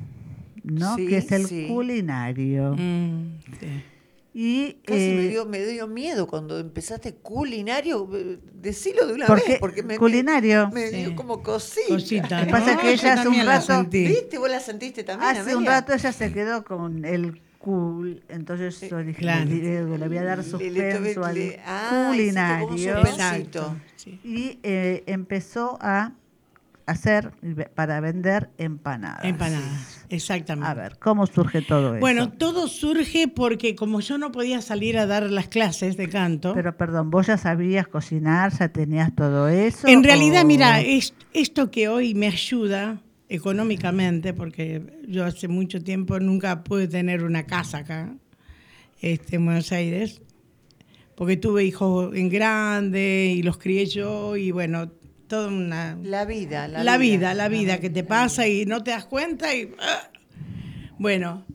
¿no? Sí, que es el sí. culinario. Mm, sí. Y, Casi eh, me, dio, me dio miedo cuando empezaste culinario, decilo de una porque, vez, porque me, culinario, me, me dio sí. como cosita. cosita ¿no? Lo que pasa es que ella hace un rato, ¿viste? Vos la sentiste también, hace Amelia? un rato ella se quedó con el cool, entonces eh, yo dije, claro. le, le voy a dar suspenso al le, ah, culinario. Exacto. Sí. Y eh, empezó a hacer para vender empanadas. Empanadas, exactamente. A ver, ¿cómo surge todo eso? Bueno, todo surge porque como yo no podía salir a dar las clases de canto... Pero perdón, ¿vos ya sabías cocinar, ya tenías todo eso? En realidad, o... mira, es, esto que hoy me ayuda económicamente, porque yo hace mucho tiempo nunca pude tener una casa acá, este, en Buenos Aires, porque tuve hijos en grande y los crié yo y bueno... Toda una, la vida, la, la vida, vida, la vida que te pasa y no te das cuenta y ah. Bueno,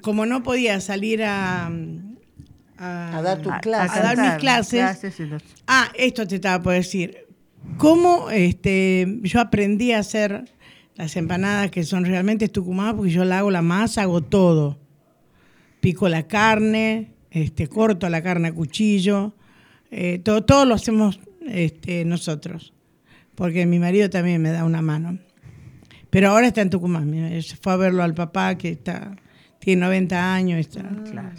como no podía salir a a, a dar tus clases, a, a, a dar mis clases, clases los... ah, esto te estaba por decir, cómo este, yo aprendí a hacer las empanadas que son realmente tucumanas porque yo la hago la masa, hago todo, pico la carne, este, corto la carne a cuchillo, eh, todo, todo lo hacemos este, nosotros. Porque mi marido también me da una mano. Pero ahora está en Tucumán. Mira, fue a verlo al papá, que está tiene noventa años. Está, claro.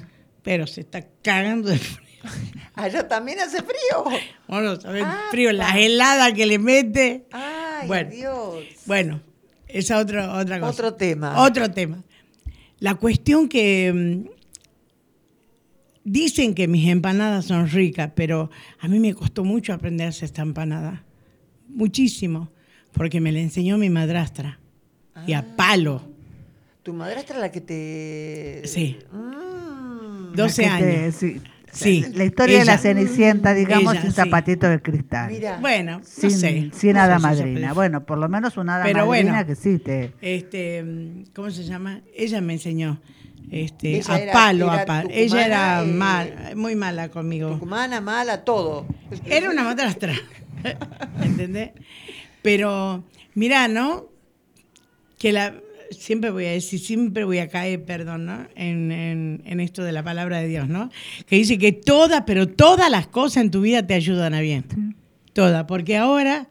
Pero se está cagando de frío. Allá también hace frío. Bueno, ¿sabes? Ah, frío, la helada que le mete. Ay, bueno, Dios. Bueno, esa es otra, otra cosa. Otro tema. Otro tema. La cuestión que... Dicen que mis empanadas son ricas, pero a mí me costó mucho aprender a hacer esta empanada. Muchísimo, porque me la enseñó mi madrastra. Ah, y a palo. ¿Tu madrastra la que te...? Sí. Mm, doce años. Te, sí. sí. La historia ella, de la Cenicienta, digamos, ella, sin zapatitos sí. de cristal. Mira. Bueno, sin, no sé. Sin no hada madrina. Bueno, por lo menos una hada Pero madrina bueno, que sí te... Este, ¿cómo se llama? Ella me enseñó. Este, ella a era, palo, era a palo. Tucumana, ella era eh, mal, muy mala conmigo. Tucumana, mala, todo. Era una madrastra. ¿Entendés? Pero mirá, ¿no? Que la siempre voy a decir, siempre voy a caer, perdón, ¿no? En, en, en esto de la palabra de Dios, ¿no? Que dice que todas, pero todas las cosas en tu vida te ayudan a bien. Sí. Todas, porque ahora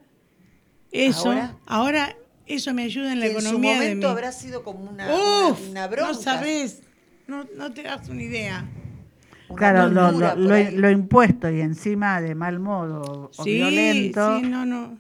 eso, ahora, ahora eso me ayuda en la economía. En su momento de habrá sido como una, Uf, una, una bronca. No sabés, no, no te das una idea. Claro, lo, lo, lo, lo impuesto y encima de mal modo o sí, violento. Sí, no, no.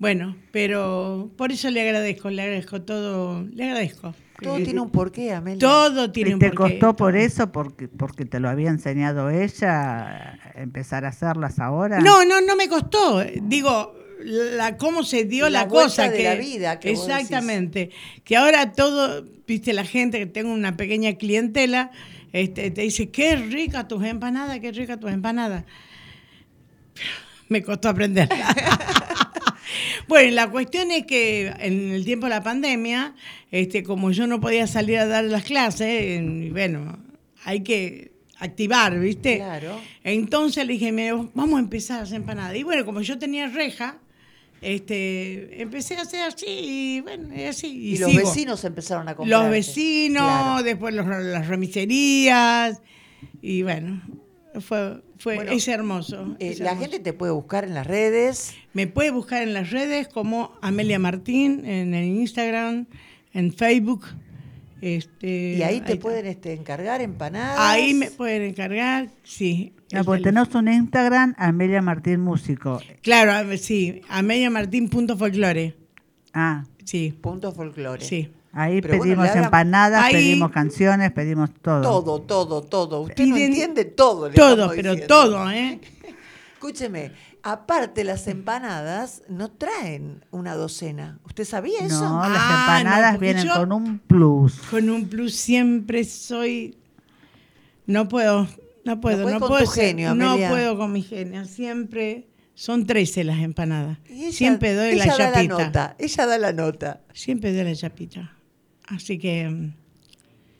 Bueno, pero por eso le agradezco, le agradezco todo, le agradezco. Todo y, tiene un porqué, Amelia. Todo tiene un porqué. ¿Te costó por eso, porque, porque te lo había enseñado ella, empezar a hacerlas ahora? No, no, no me costó. Digo, la cómo se dio la, la cosa. De que, la vida. Que exactamente. Que ahora todo, viste, la gente que tengo una pequeña clientela... Este, te dice, qué rica tus empanadas, qué rica tus empanadas. Me costó aprender. Bueno, la cuestión es que en el tiempo de la pandemia, este, como yo no podía salir a dar las clases, bueno, hay que activar, ¿viste? Claro. Entonces le dije, vamos a empezar a hacer empanadas. Y bueno, como yo tenía reja, Este, empecé a hacer así y bueno, y así. Y, y los sigo. Vecinos empezaron a comprar. Los vecinos, claro. Después los, las remiserías y bueno, fue, fue bueno, es hermoso. Eh, es la hermoso. Gente te puede buscar en las redes. Me puede buscar en las redes como Amelia Martín, en el Instagram, en Facebook. Este, y ahí te ahí pueden este, encargar empanadas. Ahí me pueden encargar, sí. No, pues tenemos un Instagram, Amelia Martín Músico. Claro, sí, Amelia Martín punto folclore. Ah. Sí. Punto folclore. Sí. Ahí Pero pedimos bueno, empanadas, ahí... pedimos canciones, pedimos todo. Todo, todo, todo. Usted Piden... no entiende todo. Todo, pero diciendo. todo, ¿eh? Escúcheme, Aparte, las empanadas no traen una docena. ¿Usted sabía eso? No, las ah, empanadas no, vienen con un plus. Con un plus siempre soy... No puedo, no puedo. No, puede no con puedo tu ser, genio, Amelia. No puedo con mi genio. Siempre son trece las empanadas. Ella, siempre doy ella la da chapita. La nota, ella da la nota. Siempre doy la chapita. Así que...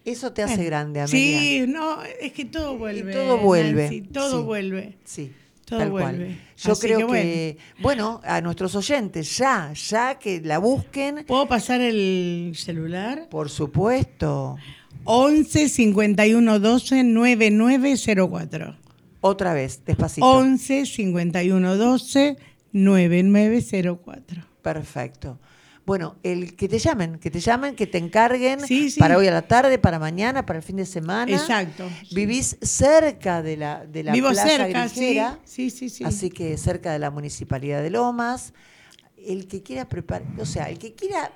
Eso te hace bueno, grande, Amelia. Sí, no, es que todo vuelve. Y todo vuelve. Nancy, todo sí, vuelve. Sí. Todo tal vuelve. Cual. Yo así creo que, bueno. que, bueno, a nuestros oyentes, ya, ya que la busquen. ¿Puedo pasar el celular? Por supuesto. once cincuenta y uno doce nueve nueve cero cuatro. Otra vez, despacito. once cincuenta y uno doce nueve nueve cero cuatro. Perfecto. Bueno, el que te llamen, que te llamen, que te encarguen sí, sí. para hoy a la tarde, para mañana, para el fin de semana. Exacto. Vivís sí. cerca de la, de la Vivo Plaza cerca, Grigera, sí. Sí, sí, sí. Así que cerca de la Municipalidad de Lomas. El que quiera preparar, o sea, el que quiera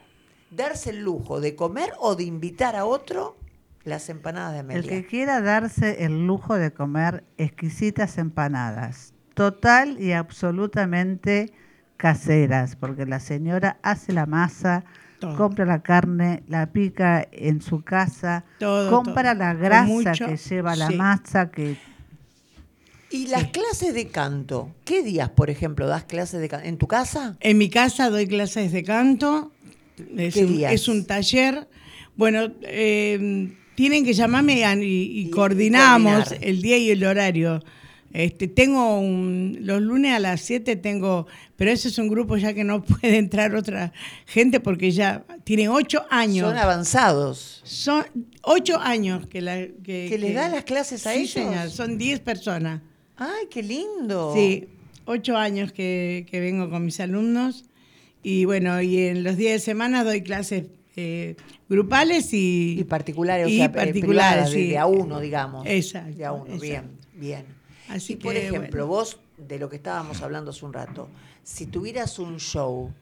darse el lujo de comer o de invitar a otro las empanadas de Amelia. El que quiera darse el lujo de comer exquisitas empanadas, total y absolutamente caseras, porque la señora hace la masa, todo. Compra la carne, la pica en su casa, todo, compra todo. La grasa mucho, que lleva la sí. masa. Que ¿Y las sí. clases de canto? ¿Qué días, por ejemplo, das clases de canto? ¿En tu casa? En mi casa doy clases de canto. Es, ¿Qué un, días? Es un taller. Bueno, eh, tienen que llamarme y, y, y coordinamos coordinar. El día y el horario. Este, tengo un, los lunes a las siete tengo, pero ese es un grupo ya que no puede entrar otra gente porque ya tiene ocho años. Son avanzados. Son ocho años que la que, ¿Que, que les da las clases a sí, ellos. Señor, son diez personas. Ay, qué lindo. Sí, ocho años que, que vengo con mis alumnos y bueno y en los días de semana doy clases eh, grupales y, y particulares, y o sea, particulares sí. de, de a uno, digamos. Exacto. De a uno, exacto. bien, bien. Así y que, por ejemplo, bueno. vos, de lo que estábamos hablando hace un rato, si tuvieras un show,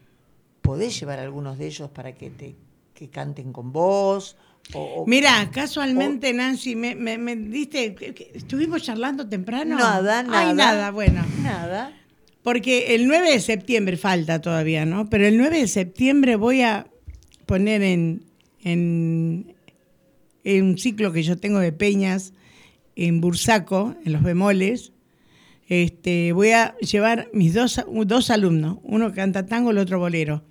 ¿podés llevar a algunos de ellos para que te que canten con vos? O, o, Mirá, casualmente, o, Nancy, me, me, me diste... ¿Estuvimos charlando temprano? Nada, nada. Ay, nada, bueno. Nada. Porque el nueve de septiembre, falta todavía, ¿no? Pero el nueve de septiembre voy a poner en, en, en un ciclo que yo tengo de peñas, en Bursaco, en los bemoles, este, voy a llevar mis dos, dos alumnos, uno canta tango, el otro bolero.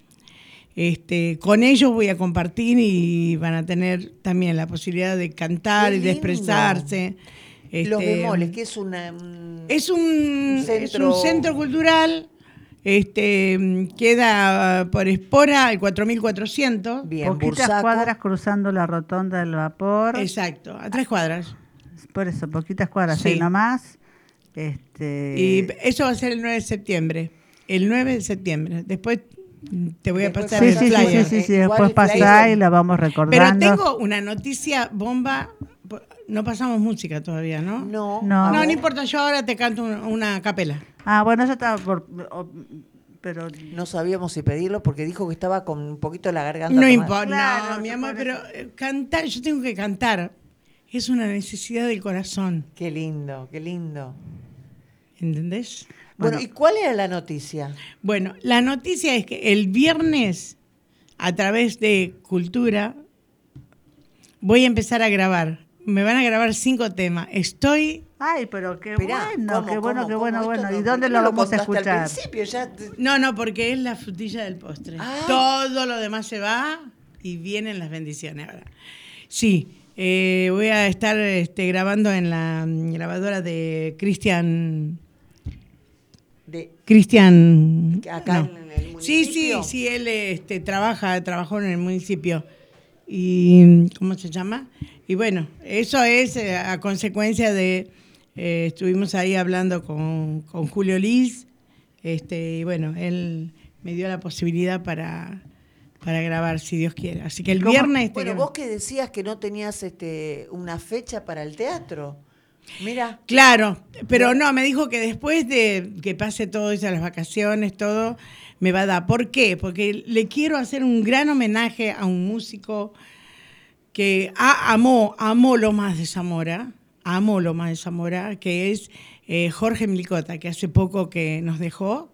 Este, con ellos voy a compartir y van a tener también la posibilidad de cantar y de expresarse. Este, los bemoles, que es una um, es un centro, es un centro cultural. Este, queda por Espora el cuatro mil cuatrocientos. Bien, poquitas Bursaco. Cuadras cruzando la rotonda del vapor. Exacto, a tres cuadras. Por eso, poquitas cuadras, sí. ahí nomás. Este... Y eso va a ser el nueve de septiembre. El nueve de septiembre. Después te voy después a pasar sí, el sí, flyer. Sí, sí, sí, después pasá y la vamos recordando. Pero tengo una noticia bomba. No pasamos música todavía, ¿no? No, no, no, no importa, yo ahora te canto una capela. Ah, bueno, eso estaba por... Pero no sabíamos si pedirlo porque dijo que estaba con un poquito la garganta. No importa, claro, no, mi amor, pero cantar, yo tengo que cantar. Es una necesidad del corazón. Qué lindo, qué lindo. ¿Entendés? Bueno, bueno, ¿y cuál era la noticia? Bueno, la noticia es que el viernes, a través de Cultura, voy a empezar a grabar. Me van a grabar cinco temas. Estoy... Ay, pero qué Esperá, bueno, ¿cómo, qué bueno, cómo, qué bueno, bueno. No, ¿y dónde lo vamos a escuchar? Al principio ya te... No, no, porque es la frutilla del postre. Ay. Todo lo demás se va y vienen las bendiciones ahora. Sí. Eh, voy a estar este, grabando en la grabadora de Cristian. De, Cristian. Acá no. en el municipio. Sí, sí, sí, él este, trabaja, trabajó en el municipio. ¿Y cómo se llama? Y bueno, eso es eh, a consecuencia de. Eh, estuvimos ahí hablando con, con Julio Liz, este, y bueno, él me dio la posibilidad para. Para grabar, si Dios quiere. Así que el ¿Cómo? viernes... Este bueno, gran... vos que decías que no tenías este, una fecha para el teatro. Mira. Claro, pero no, me dijo que después de que pase todo eso, las vacaciones, todo, me va a dar. ¿Por qué? Porque le quiero hacer un gran homenaje a un músico que a, amó, amó lo más de Zamora, amo lo Mancha Mora, que es eh, Jorge Milicota, que hace poco que nos dejó.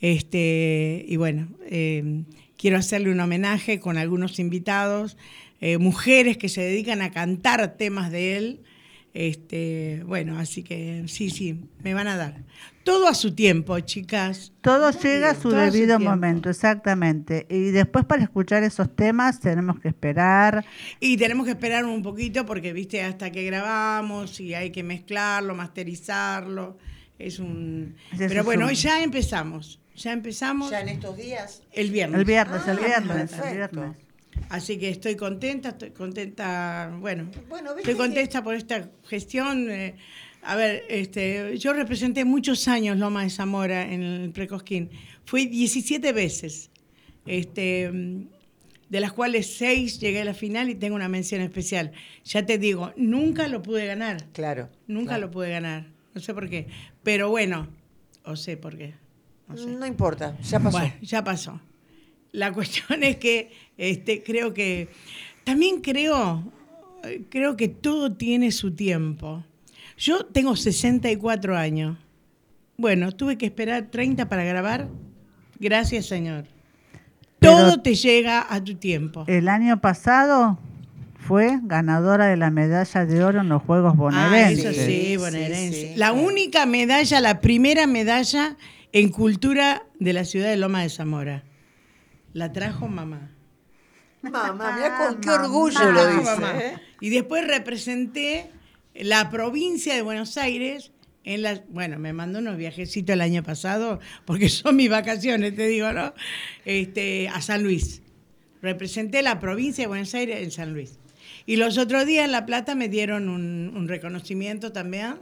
Este, y bueno, eh, quiero hacerle un homenaje con algunos invitados, eh, mujeres que se dedican a cantar temas de él. Este, bueno, así que sí, sí, me van a dar. Todo a su tiempo, chicas. Todo llega a su debido momento, exactamente. Y después para escuchar esos temas tenemos que esperar. Y tenemos que esperar un poquito porque, viste, hasta que grabamos y hay que mezclarlo, masterizarlo. Es un... Pero bueno, hoy ya empezamos. Ya empezamos. Ya en estos días. El viernes. El viernes, ah, el viernes, perfecto. el viernes. Así que estoy contenta, estoy contenta, bueno, bueno estoy contenta que... por esta gestión. Eh, a ver, este, yo representé muchos años Loma de Zamora en el Precosquín. Fui diecisiete veces, este, de las cuales seis llegué a la final y tengo una mención especial. Ya te digo, nunca lo pude ganar. Claro. Nunca claro. lo pude ganar, no sé por qué. Pero bueno, o sé por qué. No, sé. No importa, ya pasó. Bueno, ya pasó. La cuestión es que este, creo que, también creo, creo que todo tiene su tiempo. Yo tengo sesenta y cuatro años. Bueno, tuve que esperar treinta para grabar. Gracias, Señor. Pero todo te llega a tu tiempo. El año pasado fue ganadora de la medalla de oro en los Juegos Bonaerenses. Ah, eso sí, bonaerense. Sí, sí. La única medalla, la primera medalla en cultura de la ciudad de Loma de Zamora. La trajo mamá. Mamá, mirá con qué orgullo mamá, lo dice. Mamá. ¿Eh? Y después representé la provincia de Buenos Aires. En la, bueno, me mandó unos viajecitos el año pasado, porque son mis vacaciones, te digo, ¿no? Este, a San Luis. Representé la provincia de Buenos Aires en San Luis. Y los otros días en La Plata me dieron un, un reconocimiento también.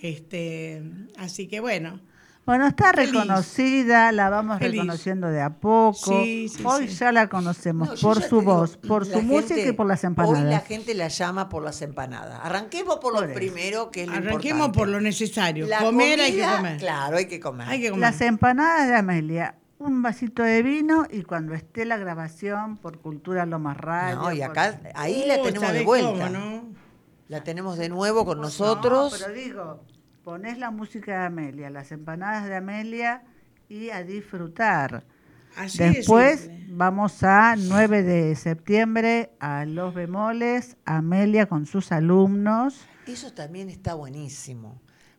Este, así que bueno. Bueno, está reconocida, feliz. La vamos feliz. Reconociendo de a poco. Sí, sí, hoy sí. Ya la conocemos no, por su voz, digo, por su música gente, y por las empanadas. Hoy la gente la llama por las empanadas. Arranquemos por, por lo eso. Primero, que es lo Arranquemos importante. Por lo necesario. La comer comida, hay que comer. Claro, hay que comer. hay que comer. Las empanadas de Amelia, un vasito de vino y cuando esté la grabación por Cultura Lomas Radio. No, y acá, por... ahí uh, la tenemos de vuelta. Cómo, ¿no? La tenemos de nuevo con no, nosotros. No, pero digo... Ponés la música de Amelia, las empanadas de Amelia y a disfrutar. Así después es vamos a nueve de septiembre a Los Bemoles, Amelia con sus alumnos. Eso también está buenísimo,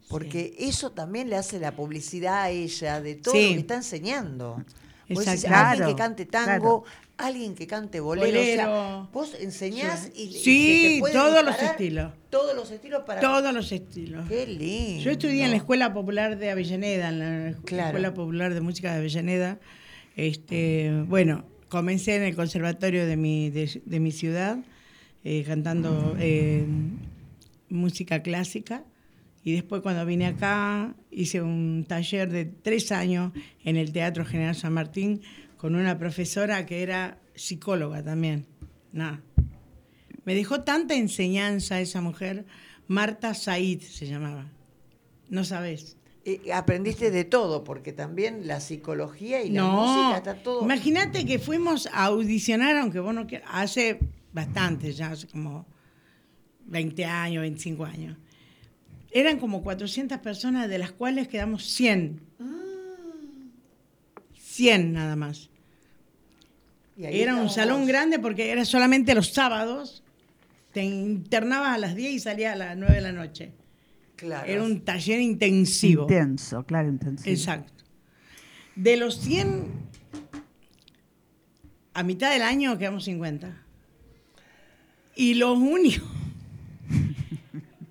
porque sí. Eso también le hace la publicidad a ella de todo sí. Lo que está enseñando. Vos decís, claro, alguien que cante tango, claro. Alguien que cante bolero. bolero. O sea, vos enseñás y, sí, y te puede todos los estilos. Todos los estilos para. Todos los estilos. Qué lindo. Yo estudié en la Escuela Popular de Avellaneda, en la claro. Escuela Popular de Música de Avellaneda. Este, bueno, comencé en el conservatorio de mi de, de mi ciudad eh, cantando eh, música clásica. Y después cuando vine acá hice un taller de tres años en el Teatro General San Martín con una profesora que era psicóloga también. Nada. Me dejó tanta enseñanza esa mujer, Marta Said se llamaba. No sabés. Y aprendiste de todo, porque también la psicología y la no, música está todo. Imagínate que fuimos a audicionar, aunque vos no quieras, hace bastante ya, hace como veinte años, veinticinco años. Eran como cuatrocientas personas, de las cuales quedamos cien. cien nada más. Era un salón grande porque era solamente los sábados. Te internabas a las diez y salías a las nueve de la noche. Claro. Era un taller intensivo. Intenso, claro, intensivo. Exacto. De los cien, a mitad del año quedamos cincuenta. Y los únicos...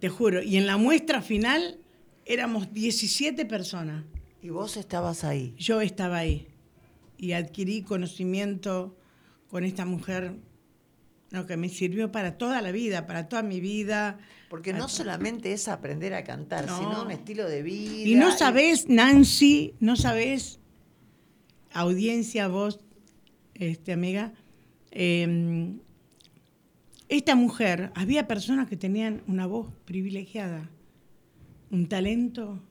Te juro. Y en la muestra final éramos diecisiete personas. ¿Y vos estabas ahí? Yo estaba ahí. Y adquirí conocimiento con esta mujer no, que me sirvió para toda la vida, para toda mi vida. Porque no solamente es aprender a cantar, no. Sino un estilo de vida. Y no sabés, Nancy, no sabés, audiencia, vos, este, amiga, eh, esta mujer, había personas que tenían una voz privilegiada, un talento,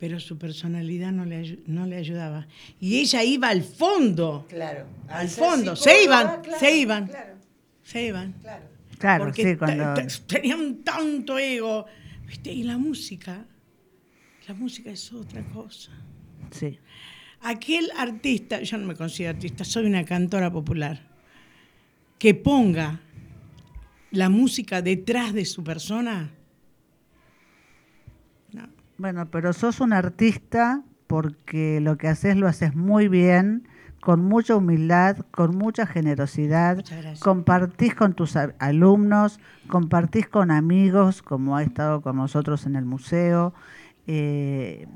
pero su personalidad no le, no le ayudaba. Y ella iba al fondo. Claro. Al fondo. Se iban, claro, se iban. Claro. Se iban. Claro. Claro, porque sí, cuando... tenían tanto ego. ¿Viste? Y la música, la música es otra cosa. Sí. Aquel artista, yo no me considero artista, soy una cantora popular, que ponga la música detrás de su persona. No. Bueno, pero sos un artista porque lo que haces lo haces muy bien, con mucha humildad, con mucha generosidad, compartís con tus alumnos, compartís con amigos, como ha estado con nosotros en el museo, eh,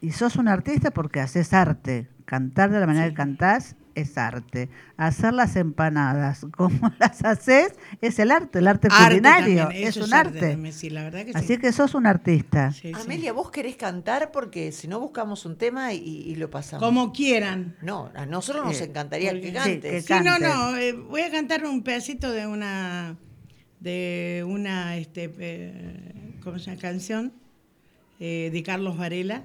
y sos un artista porque haces arte, cantar de la manera sí. que cantás es arte, hacer las empanadas como las haces es el arte, el arte, arte culinario, es un arte, arte. Sí, la verdad que así sí. que sos un artista. Sí, Amelia, sí. vos querés cantar porque si no buscamos un tema y, y lo pasamos. Como quieran. No, a nosotros nos encantaría eh, que cantes. Sí, que sí, no, no, eh, voy a cantar un pedacito de una, de una, este, eh, ¿cómo se llama? Canción eh, de Carlos Varela.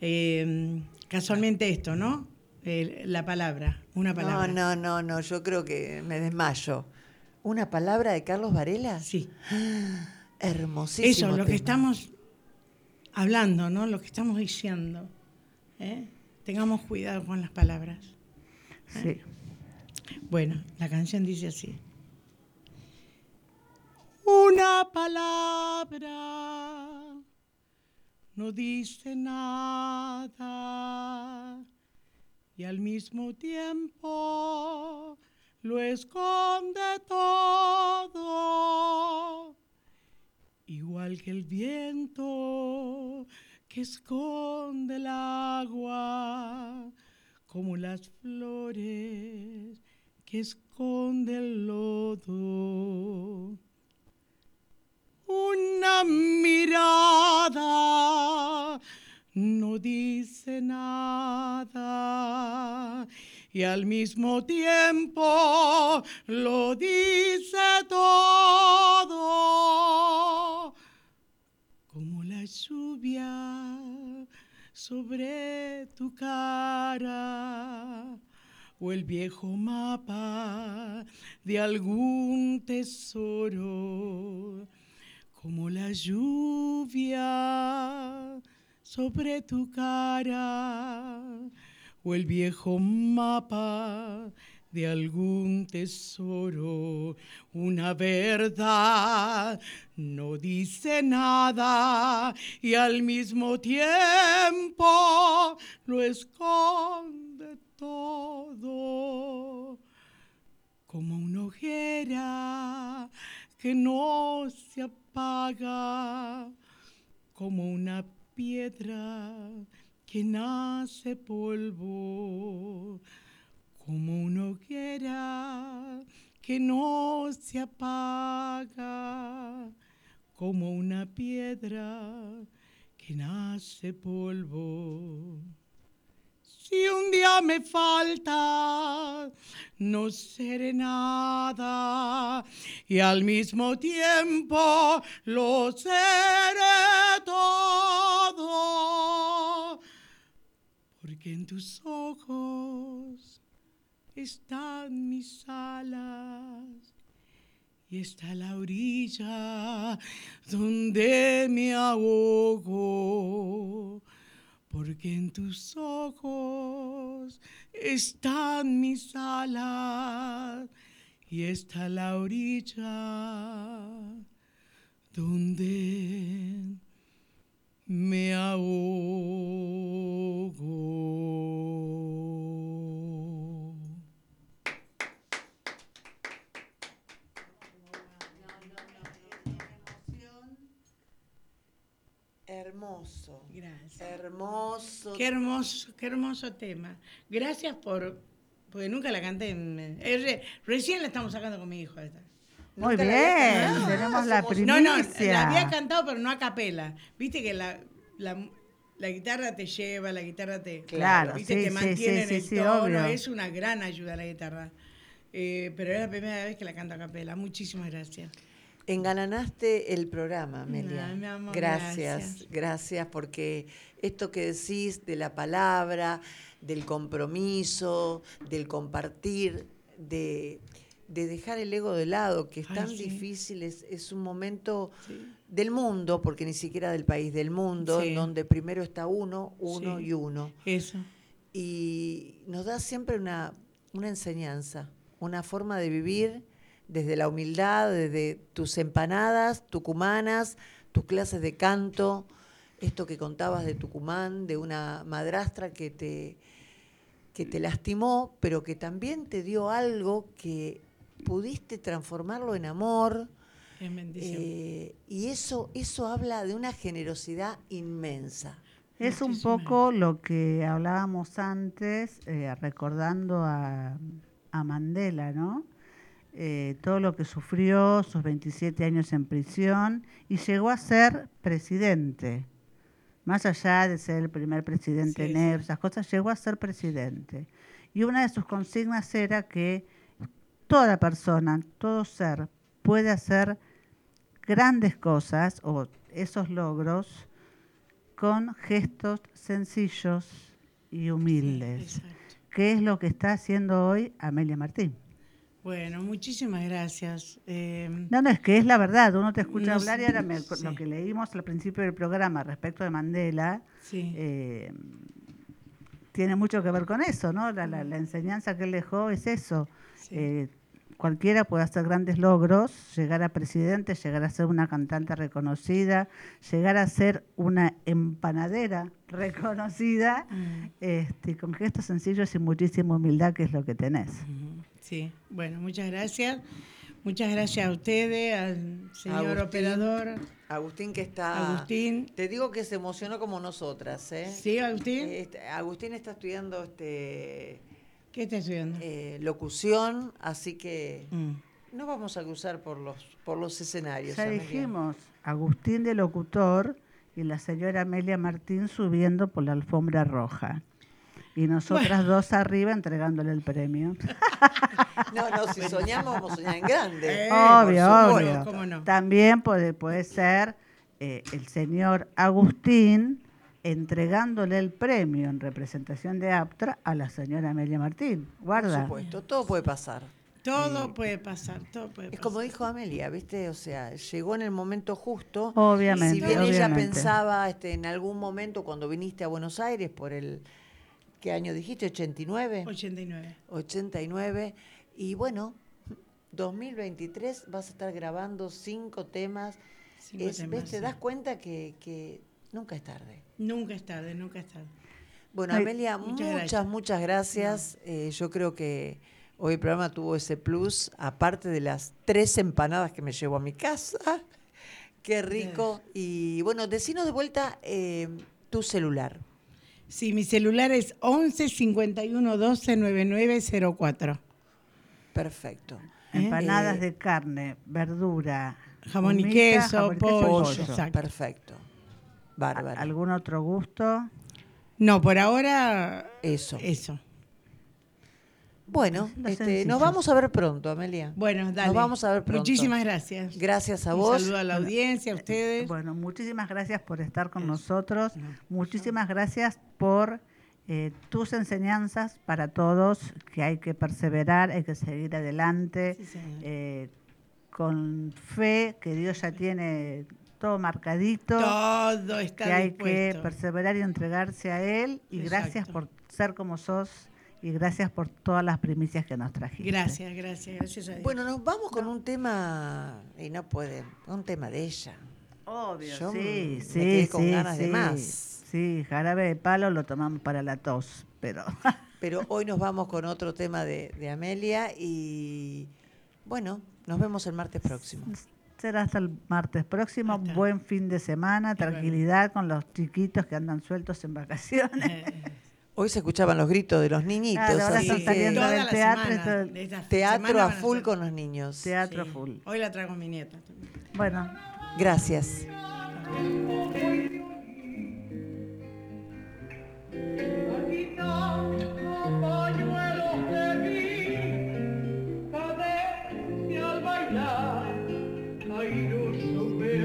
Eh, casualmente esto, ¿no? La palabra, una palabra. No, no, no, no, yo creo que me desmayo. ¿Una palabra de Carlos Varela? Sí. Ah, hermosísimo. Eso, lo tema. Que estamos hablando, ¿no? Lo que estamos diciendo. ¿eh? Tengamos cuidado con las palabras. ¿eh? Sí. Bueno, la canción dice así. Una palabra no dice nada. Y al mismo tiempo lo esconde todo, igual que el viento que esconde el agua, como las flores que esconde el lodo. Una mirada no dice nada y al mismo tiempo lo dice todo, como la lluvia sobre tu cara o el viejo mapa de algún tesoro, como la lluvia sobre tu cara o el viejo mapa de algún tesoro. Una verdad no dice nada y al mismo tiempo lo esconde todo, como una hoguera que no se apaga, como una piedra que nace polvo, como una hoguera que no se apaga, como una piedra que nace polvo. Si un día me falta, no seré nada, y al mismo tiempo lo seré todo, porque en tus ojos están mis alas, y está la orilla donde me ahogo. Porque en tus ojos están mis alas y está la orilla donde me ahogo. Hermoso. Gracias. Hermoso. Qué hermoso, qué hermoso tema. Gracias por... Porque nunca la canté. En, eh, recién la estamos sacando con mi hijo. Esta. Muy bien. La tenemos la primicia. No, no, la había cantado, pero no a capela. Viste que la, la, la guitarra te lleva, la guitarra te... Claro, viste, sí, te mantiene sí, sí, sí, en el tono. Sí, es una gran ayuda a la guitarra. Eh, pero es la primera vez que la canto a capela. Muchísimas gracias. Engalanaste el programa, Amelia. No, mi amor, gracias, gracias, gracias, porque esto que decís de la palabra, del compromiso, del compartir, de, de dejar el ego de lado, que es Ay, tan sí. difícil, es, es un momento sí. del mundo, porque ni siquiera del país, del mundo, sí. en donde primero está uno, uno sí. y uno. Eso. Y nos da siempre una, una enseñanza, una forma de vivir desde la humildad, desde tus empanadas tucumanas, tus clases de canto, esto que contabas de Tucumán, de una madrastra que te, que te lastimó, pero que también te dio algo que pudiste transformarlo en amor. En bendición. Eh, y eso, eso habla de una generosidad inmensa. Es un poco lo que hablábamos antes, eh, recordando a, a Mandela, ¿no? Eh, todo lo que sufrió, sus veintisiete años en prisión, y llegó a ser presidente. Más allá de ser el primer presidente sí, negro, esas cosas, llegó a ser presidente. Y una de sus consignas era que toda persona, todo ser, puede hacer grandes cosas o esos logros con gestos sencillos y humildes, que es lo que está haciendo hoy Amelia Martín. Bueno, muchísimas gracias. Eh, no, no, es que es la verdad, uno te escucha no, hablar y ahora me, sí. lo que leímos al principio del programa respecto de Mandela sí. eh, tiene mucho que ver con eso, ¿no? La, la, la enseñanza que él dejó es eso. Sí. Eh, cualquiera puede hacer grandes logros, llegar a presidente, llegar a ser una cantante reconocida, llegar a ser una empanadera reconocida, mm. este, con gestos sencillos y muchísima humildad, que es lo que tenés. Mm-hmm. Sí, bueno, muchas gracias. Muchas gracias a ustedes, al señor Agustín, operador. Agustín que está... Agustín. Te digo que se emocionó como nosotras, ¿eh? Sí, Agustín. Este, Agustín está estudiando... este ¿Qué está estudiando? Eh, locución, así que mm. no vamos a cruzar por los, por los escenarios. Ya dijimos, Agustín de locutor y la señora Amelia Martín subiendo por la alfombra roja. Y nosotras bueno. dos arriba entregándole el premio. No, no, si soñamos, vamos a soñar en grande. Eh, obvio, obvio. ¿Cómo no? También puede, puede ser eh, el señor Agustín entregándole el premio en representación de APTRA a la señora Amelia Martín. Guarda. Por supuesto, todo puede pasar. Todo puede pasar, todo puede pasar. Es como dijo Amelia, ¿viste? O sea, llegó en el momento justo. Obviamente, y si bien obviamente. Ella pensaba este, en algún momento cuando viniste a Buenos Aires por el... ¿Qué año dijiste? ¿ochenta y nueve? ochenta y nueve. ochenta y nueve. Y bueno, dos mil veintitrés vas a estar grabando cinco temas. Cinco es, temas ¿ves? Sí. Te das cuenta que, que nunca es tarde. Nunca es tarde, nunca es tarde. Bueno, Ay, Amelia, muchas, muchas gracias. Muchas gracias. No. Eh, yo creo que hoy el programa tuvo ese plus, aparte de las tres empanadas que me llevo a mi casa. Qué rico. Gracias. Y bueno, decinos de vuelta eh, tu celular. Sí, mi celular es once cincuenta y uno doce noventa y nueve cero cuatro. Perfecto. ¿Eh? Empanadas eh, de carne, verdura, jamón humita, y queso, jamón, pollo. Queso, pollo. Perfecto. Bárbaro. ¿Algún otro gusto? No, por ahora eso. Eso. Bueno, este, nos vamos a ver pronto, Amelia. Bueno, dale. Nos vamos a ver pronto. Muchísimas gracias. Gracias a vos. Un saludo a la audiencia, a ustedes. Bueno, muchísimas gracias por estar con nosotros. Muchísimas gracias por eh, tus enseñanzas para todos, que hay que perseverar, hay que seguir adelante. Sí, eh, con fe, que Dios ya tiene... todo marcadito, todo está que hay dispuesto. Que perseverar y entregarse a él y exacto. Gracias por ser como sos y gracias por todas las primicias que nos trajiste. Gracias, gracias, gracias a Dios. Bueno, nos vamos con no. un tema y no pueden, un tema de ella. Obvio, yo sí, me, sí, me quedé con sí, ganas sí, de más. Sí, jarabe de palo lo tomamos para la tos, pero pero hoy nos vamos con otro tema de, de Amelia y bueno, nos vemos el martes próximo. Será hasta el martes próximo. Hasta. Buen fin de semana, tranquilidad con los chiquitos que andan sueltos en vacaciones. Hoy se escuchaban los gritos de los niñitos. Claro, ahora están saliendo sí. del teatro. Semana, teatro a full a con los niños. Teatro sí. full. Hoy la traigo mi nieta. Bueno, gracias.